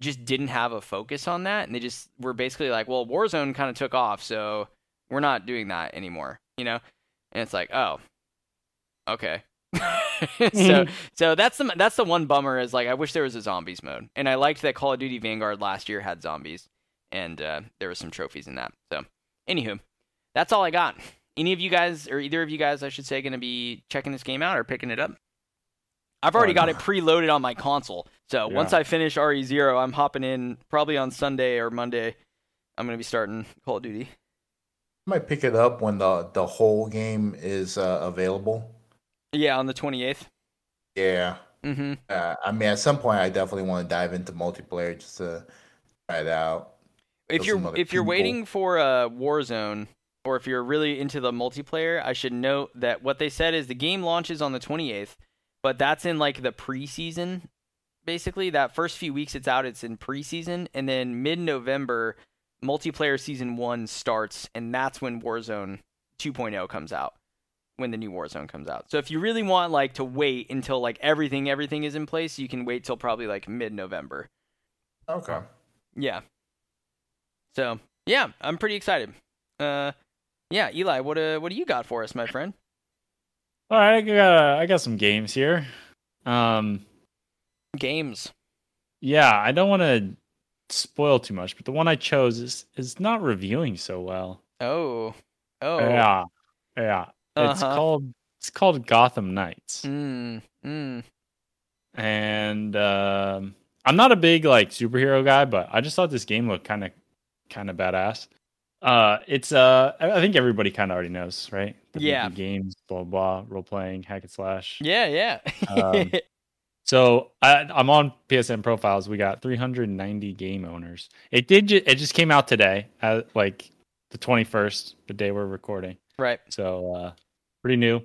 just didn't have a focus on that, and they just were basically like, well, Warzone kind of took off, so we're not doing that anymore, you know? And it's like, oh, okay. so that's the one bummer is, like, I wish there was a zombies mode, and I liked that Call of Duty Vanguard last year had zombies, and there was some trophies in that. So anywho, that's all I got. Any of you guys, or either of you guys I should say, going to be checking this game out or picking it up? I've already got it preloaded on my console, so yeah. Once I finish RE Zero, I'm hopping in probably on Sunday or Monday. I'm going to be starting Call of Duty. I might pick it up when the whole game is available. Yeah, on the 28th. Yeah. Mm-hmm. I mean, at some point, I definitely want to dive into multiplayer just to try it out. If you're waiting for Warzone, or if you're really into the multiplayer, I should note that what they said is the game launches on the 28th, but that's in like the preseason. Basically, that first few weeks it's out, it's in preseason, and then mid-November, multiplayer season 1 starts, and that's when Warzone 2.0 comes out. When the new Warzone comes out. So if you really want like to wait until like everything is in place, you can wait till probably like mid-November. Okay. Yeah. So yeah, I'm pretty excited. Yeah, Eli, what do you got for us, my friend? All right, I got some games here. games. Yeah, I don't want to spoil too much, but the one I chose is not reviewing so well. Oh. Yeah. Uh-huh. It's called Gotham Knights. And I'm not a big superhero guy, but I just thought this game looked kind of badass. It's I think everybody kind of already knows, right? The games, blah blah, role playing, hack and slash. Yeah. So I'm on PSN profiles. We got 390 game owners. It just came out today, the 21st, the day we're recording. Right. So pretty new.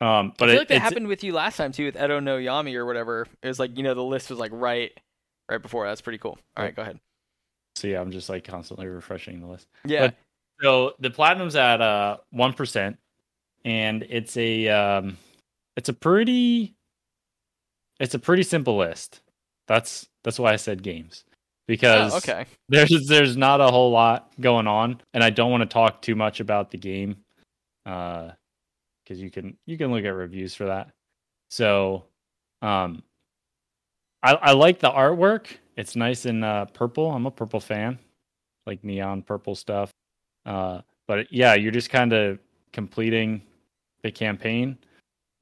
But I feel that happened with you last time too, with Edo no Yami or whatever. It was the list was right before. That's pretty cool. All right, go ahead. So yeah, I'm just constantly refreshing the list. Yeah. But, so the platinum's at 1%, and it's a pretty simple list. That's why I said games, because there's not a whole lot going on, and I don't want to talk too much about the game. Because you can look at reviews for that. So, I like the artwork. It's nice in purple. I'm a purple fan, neon purple stuff. But yeah, you're just kind of completing the campaign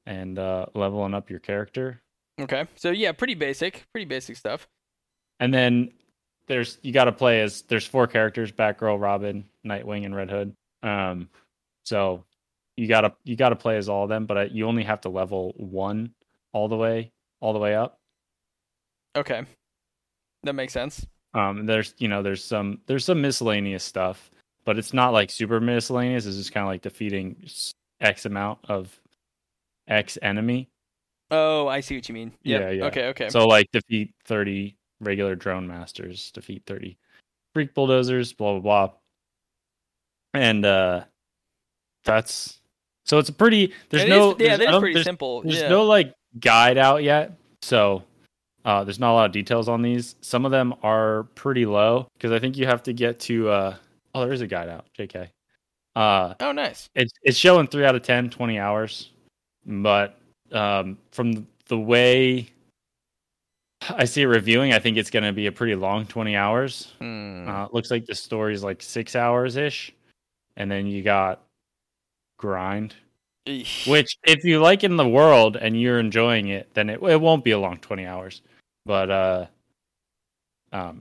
and leveling up your character. Okay, so yeah, pretty basic stuff. And then there's 4 characters: Batgirl, Robin, Nightwing, and Red Hood. So. You gotta play as all of them, but you only have to level 1 all the way up. Okay, that makes sense. There's some miscellaneous stuff, but it's not super miscellaneous. It's just kind of defeating X amount of X enemy. Oh, I see what you mean. Yep. Yeah. Okay. So defeat 30 regular drone masters, defeat 30 freak bulldozers, blah blah blah, and it's a pretty. That is pretty simple. There's no guide out yet, so there's not a lot of details on these. Some of them are pretty low because I think you have to get to. There is a guide out. JK. Nice. It's showing 3 out of 10, 20 hours, but from the way I see it reviewing, I think it's going to be a pretty long 20 hours. Looks like the story is 6 hours ish, and then you got. Grind, which if you in the world and you're enjoying it, then it won't be a long 20 hours. But so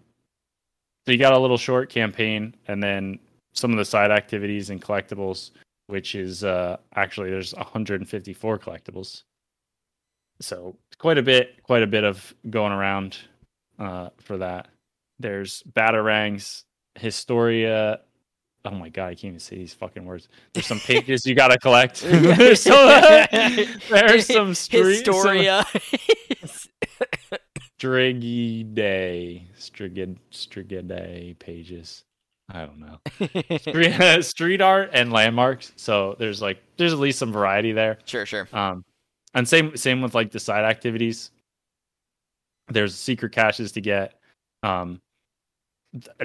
you got a little short campaign, and then some of the side activities and collectibles, which is actually there's 154 collectibles, so quite a bit of going around for that. There's batarangs, Historia. Oh my god, I can't even say these fucking words. There's some pages you gotta collect. there's some Historia. Strigidae pages. I don't know. Street art and landmarks. So there's at least some variety there. Sure. And same with the side activities. There's secret caches to get.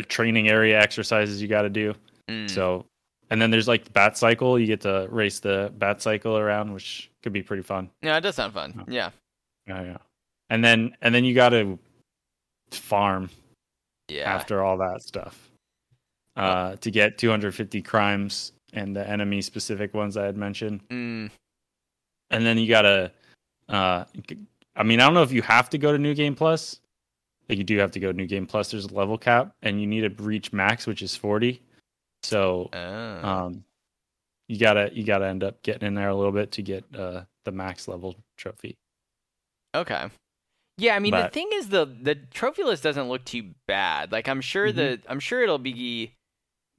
Training area exercises you gotta do. So, and then there's the bat cycle. You get to race the bat cycle around, which could be pretty fun. Yeah, it does sound fun. Yeah. And then you got to farm. Yeah. After all that stuff, to get 250 crimes and the enemy specific ones I had mentioned. And then you gotta. I don't know if you have to go to New Game Plus. You do have to go to New Game Plus. There's a level cap, and you need to reach max, which is 40. So, you gotta end up getting in there a little bit to get the max level trophy. Okay. Yeah, the thing is, the trophy list doesn't look too bad. I'm sure I'm sure it'll be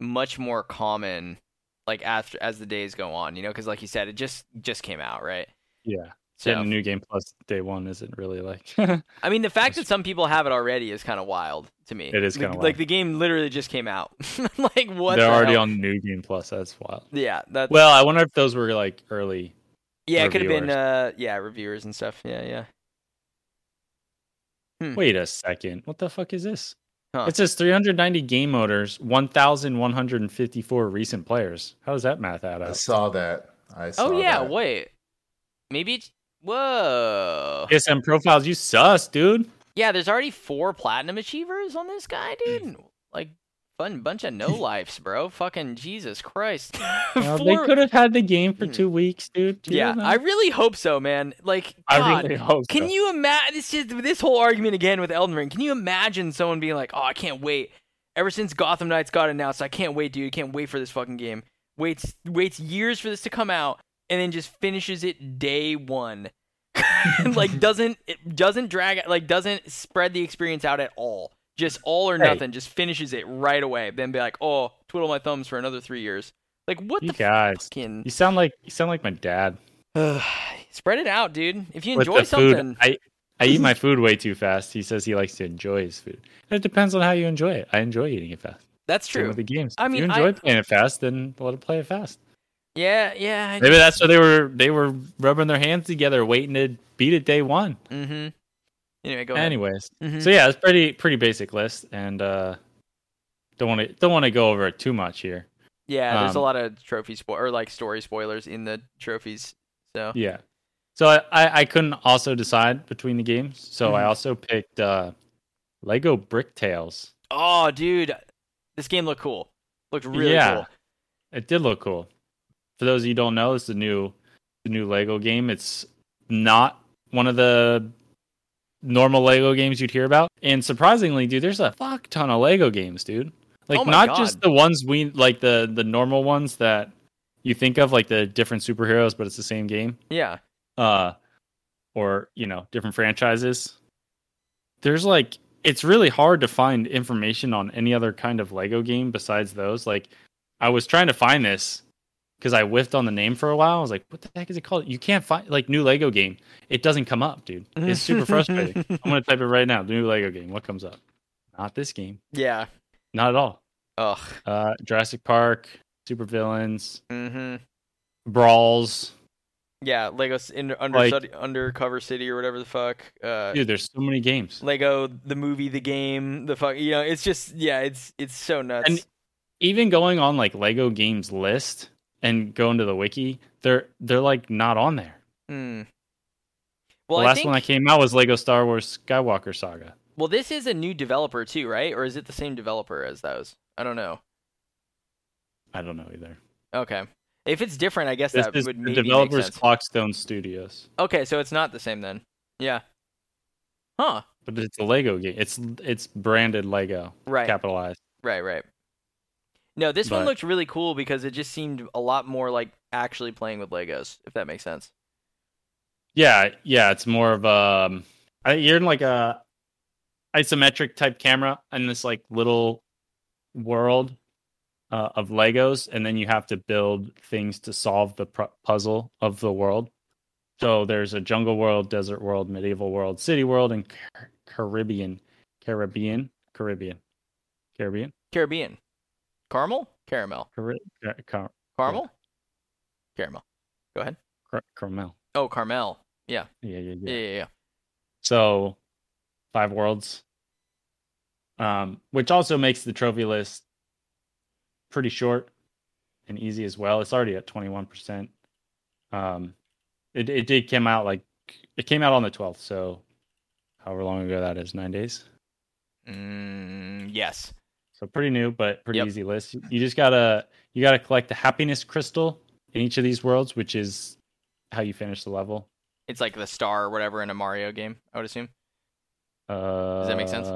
much more common after as the days go on. Because you said, it just came out, right? Yeah. So getting a New Game Plus day one isn't really the fact that some people have it already is kind of wild to me. It is kind of wild. The game literally just came out. What? They're already on New Game Plus. That's wild. Yeah. Well, I wonder if those were early. Yeah, it could have been reviewers and stuff. Yeah. Wait a second. What the fuck is this? Huh. It says 390 game owners, 1,154 recent players. How does that math add up? I saw that. Wait. Maybe Whoa. PSN profiles, you sus, dude. Yeah, there's already 4 platinum achievers on this guy, dude. Like, fun bunch of no-lifes, bro. Fucking Jesus Christ. Well, they could have had the game for 2 weeks, dude. Yeah, I really hope so, man. Like, God, I really hope so. Can you imagine? This whole argument again with Elden Ring. Can you imagine someone being like, oh, I can't wait. Ever since Gotham Knights got announced, I can't wait, dude. I can't wait for this fucking game. Waits years for this to come out, and then just finishes it day one. Like, doesn't drag, like, doesn't spread the experience out at all. Just all or nothing. Hey. Just finishes it right away. Then be like, oh, twiddle my thumbs for another 3 years. Like, what you the guys, fucking... You sound like my dad. Spread it out, dude. If you enjoy something... I eat my food way too fast. He says he likes to enjoy his food. It depends on how you enjoy it. I enjoy eating it fast. That's true. Same with the games. I mean, if you enjoy playing it fast, then let it play it fast. Yeah. Maybe that's why they were rubbing their hands together, waiting to beat it day one. Mm-hmm. Anyway, go ahead. Anyways, So yeah, it's pretty basic list, and don't want to go over it too much here. Yeah, there's a lot of trophy or like story spoilers in the trophies. So yeah, so I couldn't also decide between the games, so I also picked Lego Brick Tales. Oh, dude, this game looked cool. Looked really cool. It did look cool. For those of you who don't know, it's the new Lego game. It's not one of the normal Lego games you'd hear about, and surprisingly, dude, there's a fuck ton of Lego games, dude. Like, just the ones we like, the normal ones that you think of, like the different superheroes, but it's the same game. Yeah. Or, you know, different franchises. There's like, it's really hard to find information on any other kind of Lego game besides those. Like, I was trying to find this because I whiffed on the name for a while. I was like, what the heck is it called? You can't find, like, new Lego game. It doesn't come up, dude. It's super frustrating. I'm going to type it right now. New Lego game. What comes up? Not this game. Yeah. Not at all. Ugh. Jurassic Park, Super Villains, Brawls. Yeah, Lego Undercover City or whatever the fuck. Dude, there's so many games. Lego, the movie, the game, the fuck. You know, it's just, yeah, it's so nuts. And even going on, like, Lego games list... and go into the wiki, they're like not on there. Well, the last one that came out was Lego Star Wars Skywalker Saga. Well, this is a new developer too, right? Or is it the same developer as those? I don't know. I don't know either. Okay, if it's different, I guess that would maybe make sense. Developers Clockstone Studios. Okay, so it's not the same then. Yeah. Huh. But it's a Lego game. It's branded Lego. Right. Capitalized. Right. No, this one looked really cool because it just seemed a lot more like actually playing with Legos, if that makes sense. Yeah, it's more of you're in like a isometric type camera in this like little world of Legos, and then you have to build things to solve the puzzle of the world. So there's a jungle world, desert world, medieval world, city world, and Caribbean. Caramel. Go ahead. Carmel. Oh, Carmel. Yeah. Yeah. So, 5 worlds. Which also makes the trophy list pretty short and easy as well. It's already at 21%. It did come out on the 12th. So, however long ago that is, 9 days. Yes. So pretty new, but pretty easy list. You just gotta collect the happiness crystal in each of these worlds, which is how you finish the level. It's like the star or whatever in a Mario game, I would assume. Does that make sense?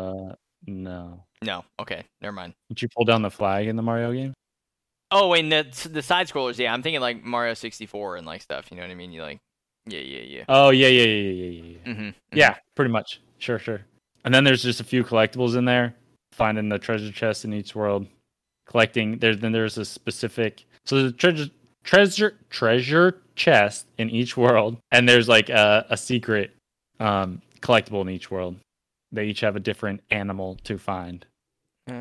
No. Okay, never mind. Did you pull down the flag in the Mario game? Oh, and the side scrollers. Yeah, I'm thinking like Mario 64 and like stuff. You know what I mean? You like, yeah. Oh yeah. Mm-hmm. Yeah, pretty much. Sure. And then there's just a few collectibles in there. Finding the treasure chest in each world, collecting. There's a specific. So there's a treasure chest in each world, and there's like a secret collectible in each world. They each have a different animal to find. So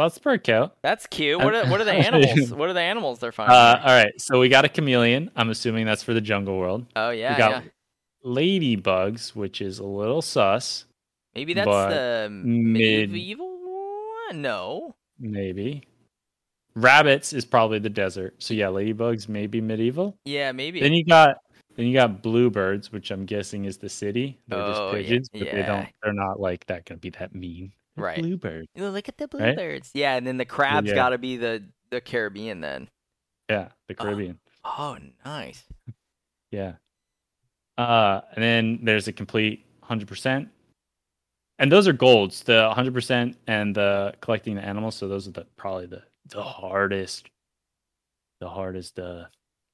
that's pretty cute. That's cute. What are the animals? What are the animals they're finding? All right. So we got a chameleon. I'm assuming that's for the jungle world. Oh yeah. We got ladybugs, which is a little sus. Maybe that's the medieval one? No. Maybe. Rabbits is probably the desert. So yeah, ladybugs may be medieval. Yeah, maybe. Then you got Then you got bluebirds, which I'm guessing is the city. They're just pigeons, but they're not like that going to be that mean. Right. Bluebird. Look at the bluebirds. Right? Yeah, and then the crab's got to be the Caribbean then. Yeah, the Caribbean. Oh, nice. Yeah. And then there's a complete 100%. And those are golds, the 100% and the collecting the animals. So those are probably the hardest. The hardest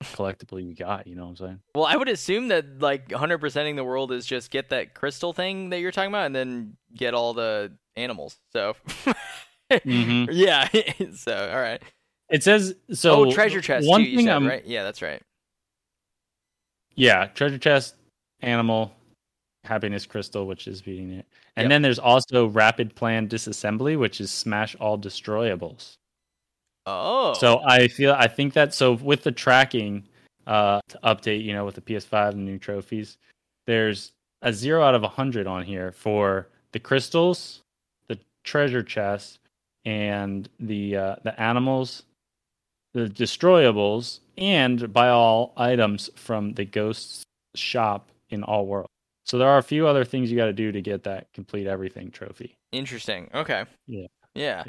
collectible you got, you know what I'm saying? Well, I would assume that like 100%ing the world is just get that crystal thing that you're talking about and then get all the animals. So mm-hmm. Yeah. So all right. It says so. Oh, treasure chest. One thing said, right? Yeah, that's right. Yeah, treasure chest, animal, happiness crystal, which is beating it. And then there's also rapid plan disassembly, which is smash all destroyables. Oh. So I think that so with the tracking to update, you know, with the PS5 and new trophies, there's a 0 out of 100 on here for the crystals, the treasure chest, and the animals, the destroyables, and buy all items from the Ghosts shop in all worlds. So there are a few other things you got to do to get that complete everything trophy. Interesting. Okay. Yeah.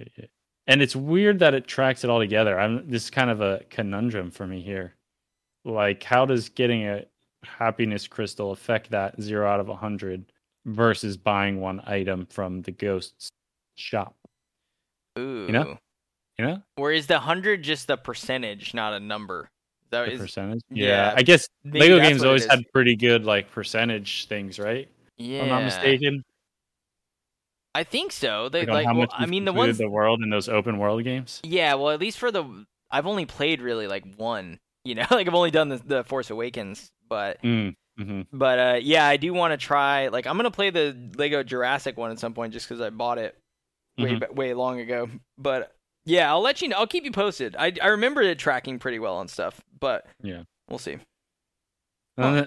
And it's weird that it tracks it all together. This is kind of a conundrum for me here. Like, how does getting a happiness crystal affect that 0 out of 100 versus buying one item from the Ghosts shop? Ooh. You know? Or is the 100 just a percentage, not a number? Percentage? Yeah. I guess Lego games always had pretty good, like, percentage things, right? Yeah. If I'm not mistaken. I think so. They like. Well, I mean, the ones the world in those open world games. Yeah, well, at least I've only played really like one. You know, like I've only done the Force Awakens, but yeah, I do want to try. Like, I'm gonna play the Lego Jurassic one at some point, just because I bought it way long ago. But yeah, I'll let you know. I'll keep you posted. I remember it tracking pretty well on stuff, but yeah, we'll see.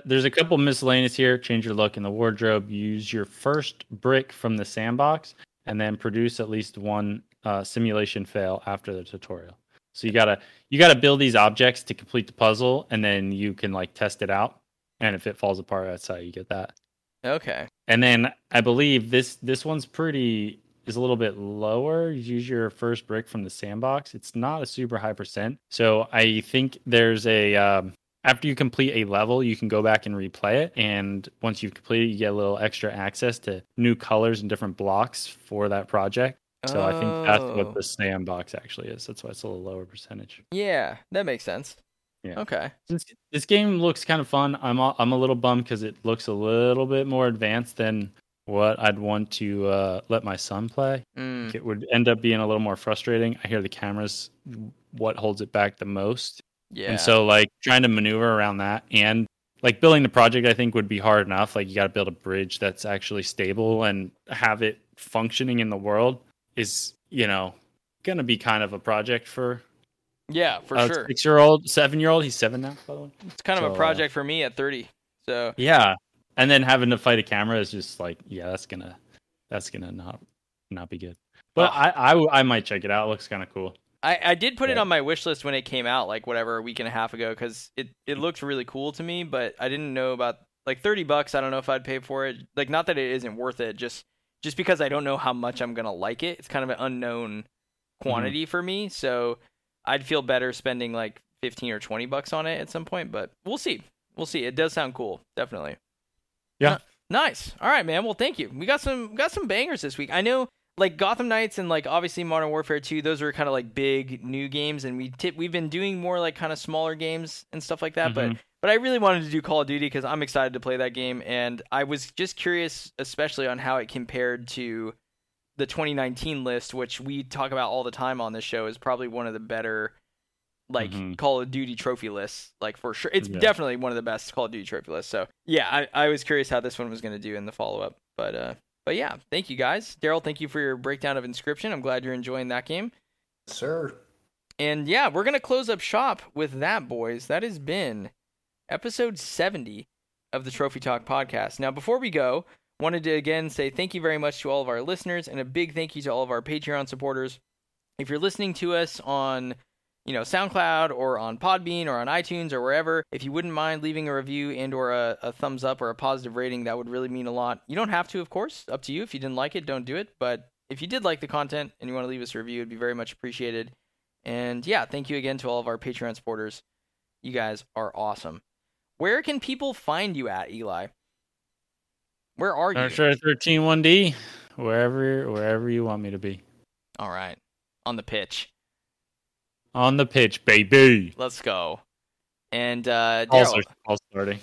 There's a couple miscellaneous here. Change your look in the wardrobe. Use your first brick from the sandbox, and then produce at least one simulation fail after the tutorial. So you gotta build these objects to complete the puzzle, and then you can like test it out. And if it falls apart, that's how you get that. Okay. And then I believe this one's is a little bit lower. Use your first brick from the sandbox. It's not a super high percent. So I think there's a after you complete a level, you can go back and replay it. And once you've completed it, you get a little extra access to new colors and different blocks for that project. So I think that's what the sandbox actually is. That's why it's a little lower percentage. Yeah, that makes sense. Yeah. Okay. This game looks kind of fun. I'm a little bummed because it looks a little bit more advanced than what I'd want to let my son play. Mm. It would end up being a little more frustrating. I hear the camera's what holds it back the most. Yeah. And so, like, trying to maneuver around that and, like, building the project, I think, would be hard enough. Like, you got to build a bridge that's actually stable and have it functioning in the world is, you know, going to be kind of a project for... Yeah, for sure. 6-year-old, 7-year-old. He's 7 now, by the way. It's kind of a project for me at 30, so... Yeah. And then having to fight a camera is just, like, yeah, that's gonna not be good. But I might check it out. It looks kind of cool. I did put it on my wish list when it came out, like, whatever, a week and a half ago, because it looked really cool to me, but I didn't know about, like, $30. I don't know if I'd pay for it. Like, not that it isn't worth it, just because I don't know how much I'm going to like it. It's kind of an unknown quantity for me, so I'd feel better spending, like, $15 or $20 on it at some point, but we'll see. We'll see. It does sound cool, definitely. Yeah. Nice. All right, man. Well, thank you. We got some bangers this week. I know... Like Gotham Knights and like obviously Modern Warfare 2, those were kind of like big new games, and we've been doing more like kind of smaller games and stuff like that. But I really wanted to do Call of Duty because I'm excited to play that game, and I was just curious, especially on how it compared to the 2019 list, which we talk about all the time on this show, is probably one of the better like Call of Duty trophy lists, like for sure. It's definitely one of the best Call of Duty trophy lists. So yeah, I was curious how this one was going to do in the follow up, But yeah, thank you guys. Daryl, thank you for your breakdown of Inscryption. I'm glad you're enjoying that game. Sir. And yeah, we're going to close up shop with that, boys. That has been episode 70 of the Trophy Talk podcast. Now, before we go, wanted to again say thank you very much to all of our listeners, and a big thank you to all of our Patreon supporters. If you're listening to us on you know, SoundCloud or on Podbean or on iTunes or wherever. If you wouldn't mind leaving a review and or a thumbs up or a positive rating, that would really mean a lot. You don't have to, of course. Up to you. If you didn't like it, don't do it. But if you did like the content and you want to leave us a review, it'd be very much appreciated. And yeah, thank you again to all of our Patreon supporters. You guys are awesome. Where can people find you at, Eli? Where are you? Archer 13-1D. Wherever you want me to be. All right. On the pitch. On the pitch, baby. Let's go. And Daryl, all starting.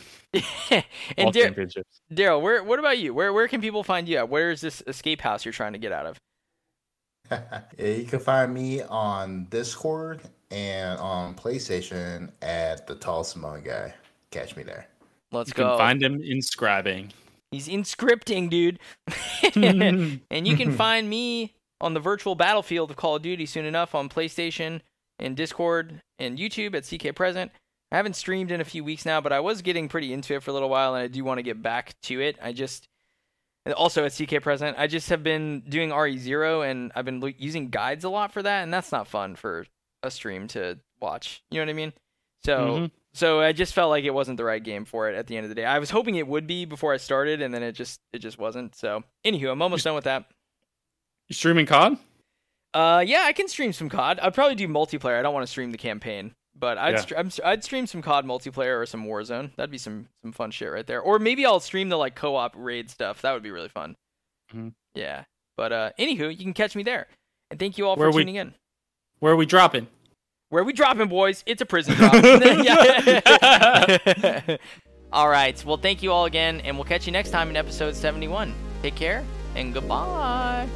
And all championships. Daryl, what about you? Where can people find you at? Where is this escape house you're trying to get out of? You can find me on Discord and on PlayStation at the Tall Samoan Guy. Catch me there. Let's go. You can find him inscribing. He's inscripting, dude. And you can find me on the virtual battlefield of Call of Duty soon enough on PlayStation and Discord and YouTube at CK Present. I haven't streamed in a few weeks now, but I was getting pretty into it for a little while, and I do want to get back to it. Also at CK Present, I just have been doing RE Zero, and I've been using guides a lot for that, and that's not fun for a stream to watch. You know what I mean? So I just felt like it wasn't the right game for it at the end of the day. I was hoping it would be before I started, and then it just wasn't. So anywho, I'm almost done with that. You streaming COD? Yeah, I can stream some COD. I'd probably do multiplayer. I don't want to stream the campaign, but I'd stream some COD multiplayer or some Warzone. That'd be some fun shit right there. Or maybe I'll stream the like co-op raid stuff. That would be really fun. Mm-hmm. Yeah, but anywho, you can catch me there. And thank you all for tuning in. Where are we dropping? Where we dropping, boys? It's a prison drop. All right. Well, thank you all again, and we'll catch you next time in episode 71. Take care, and goodbye.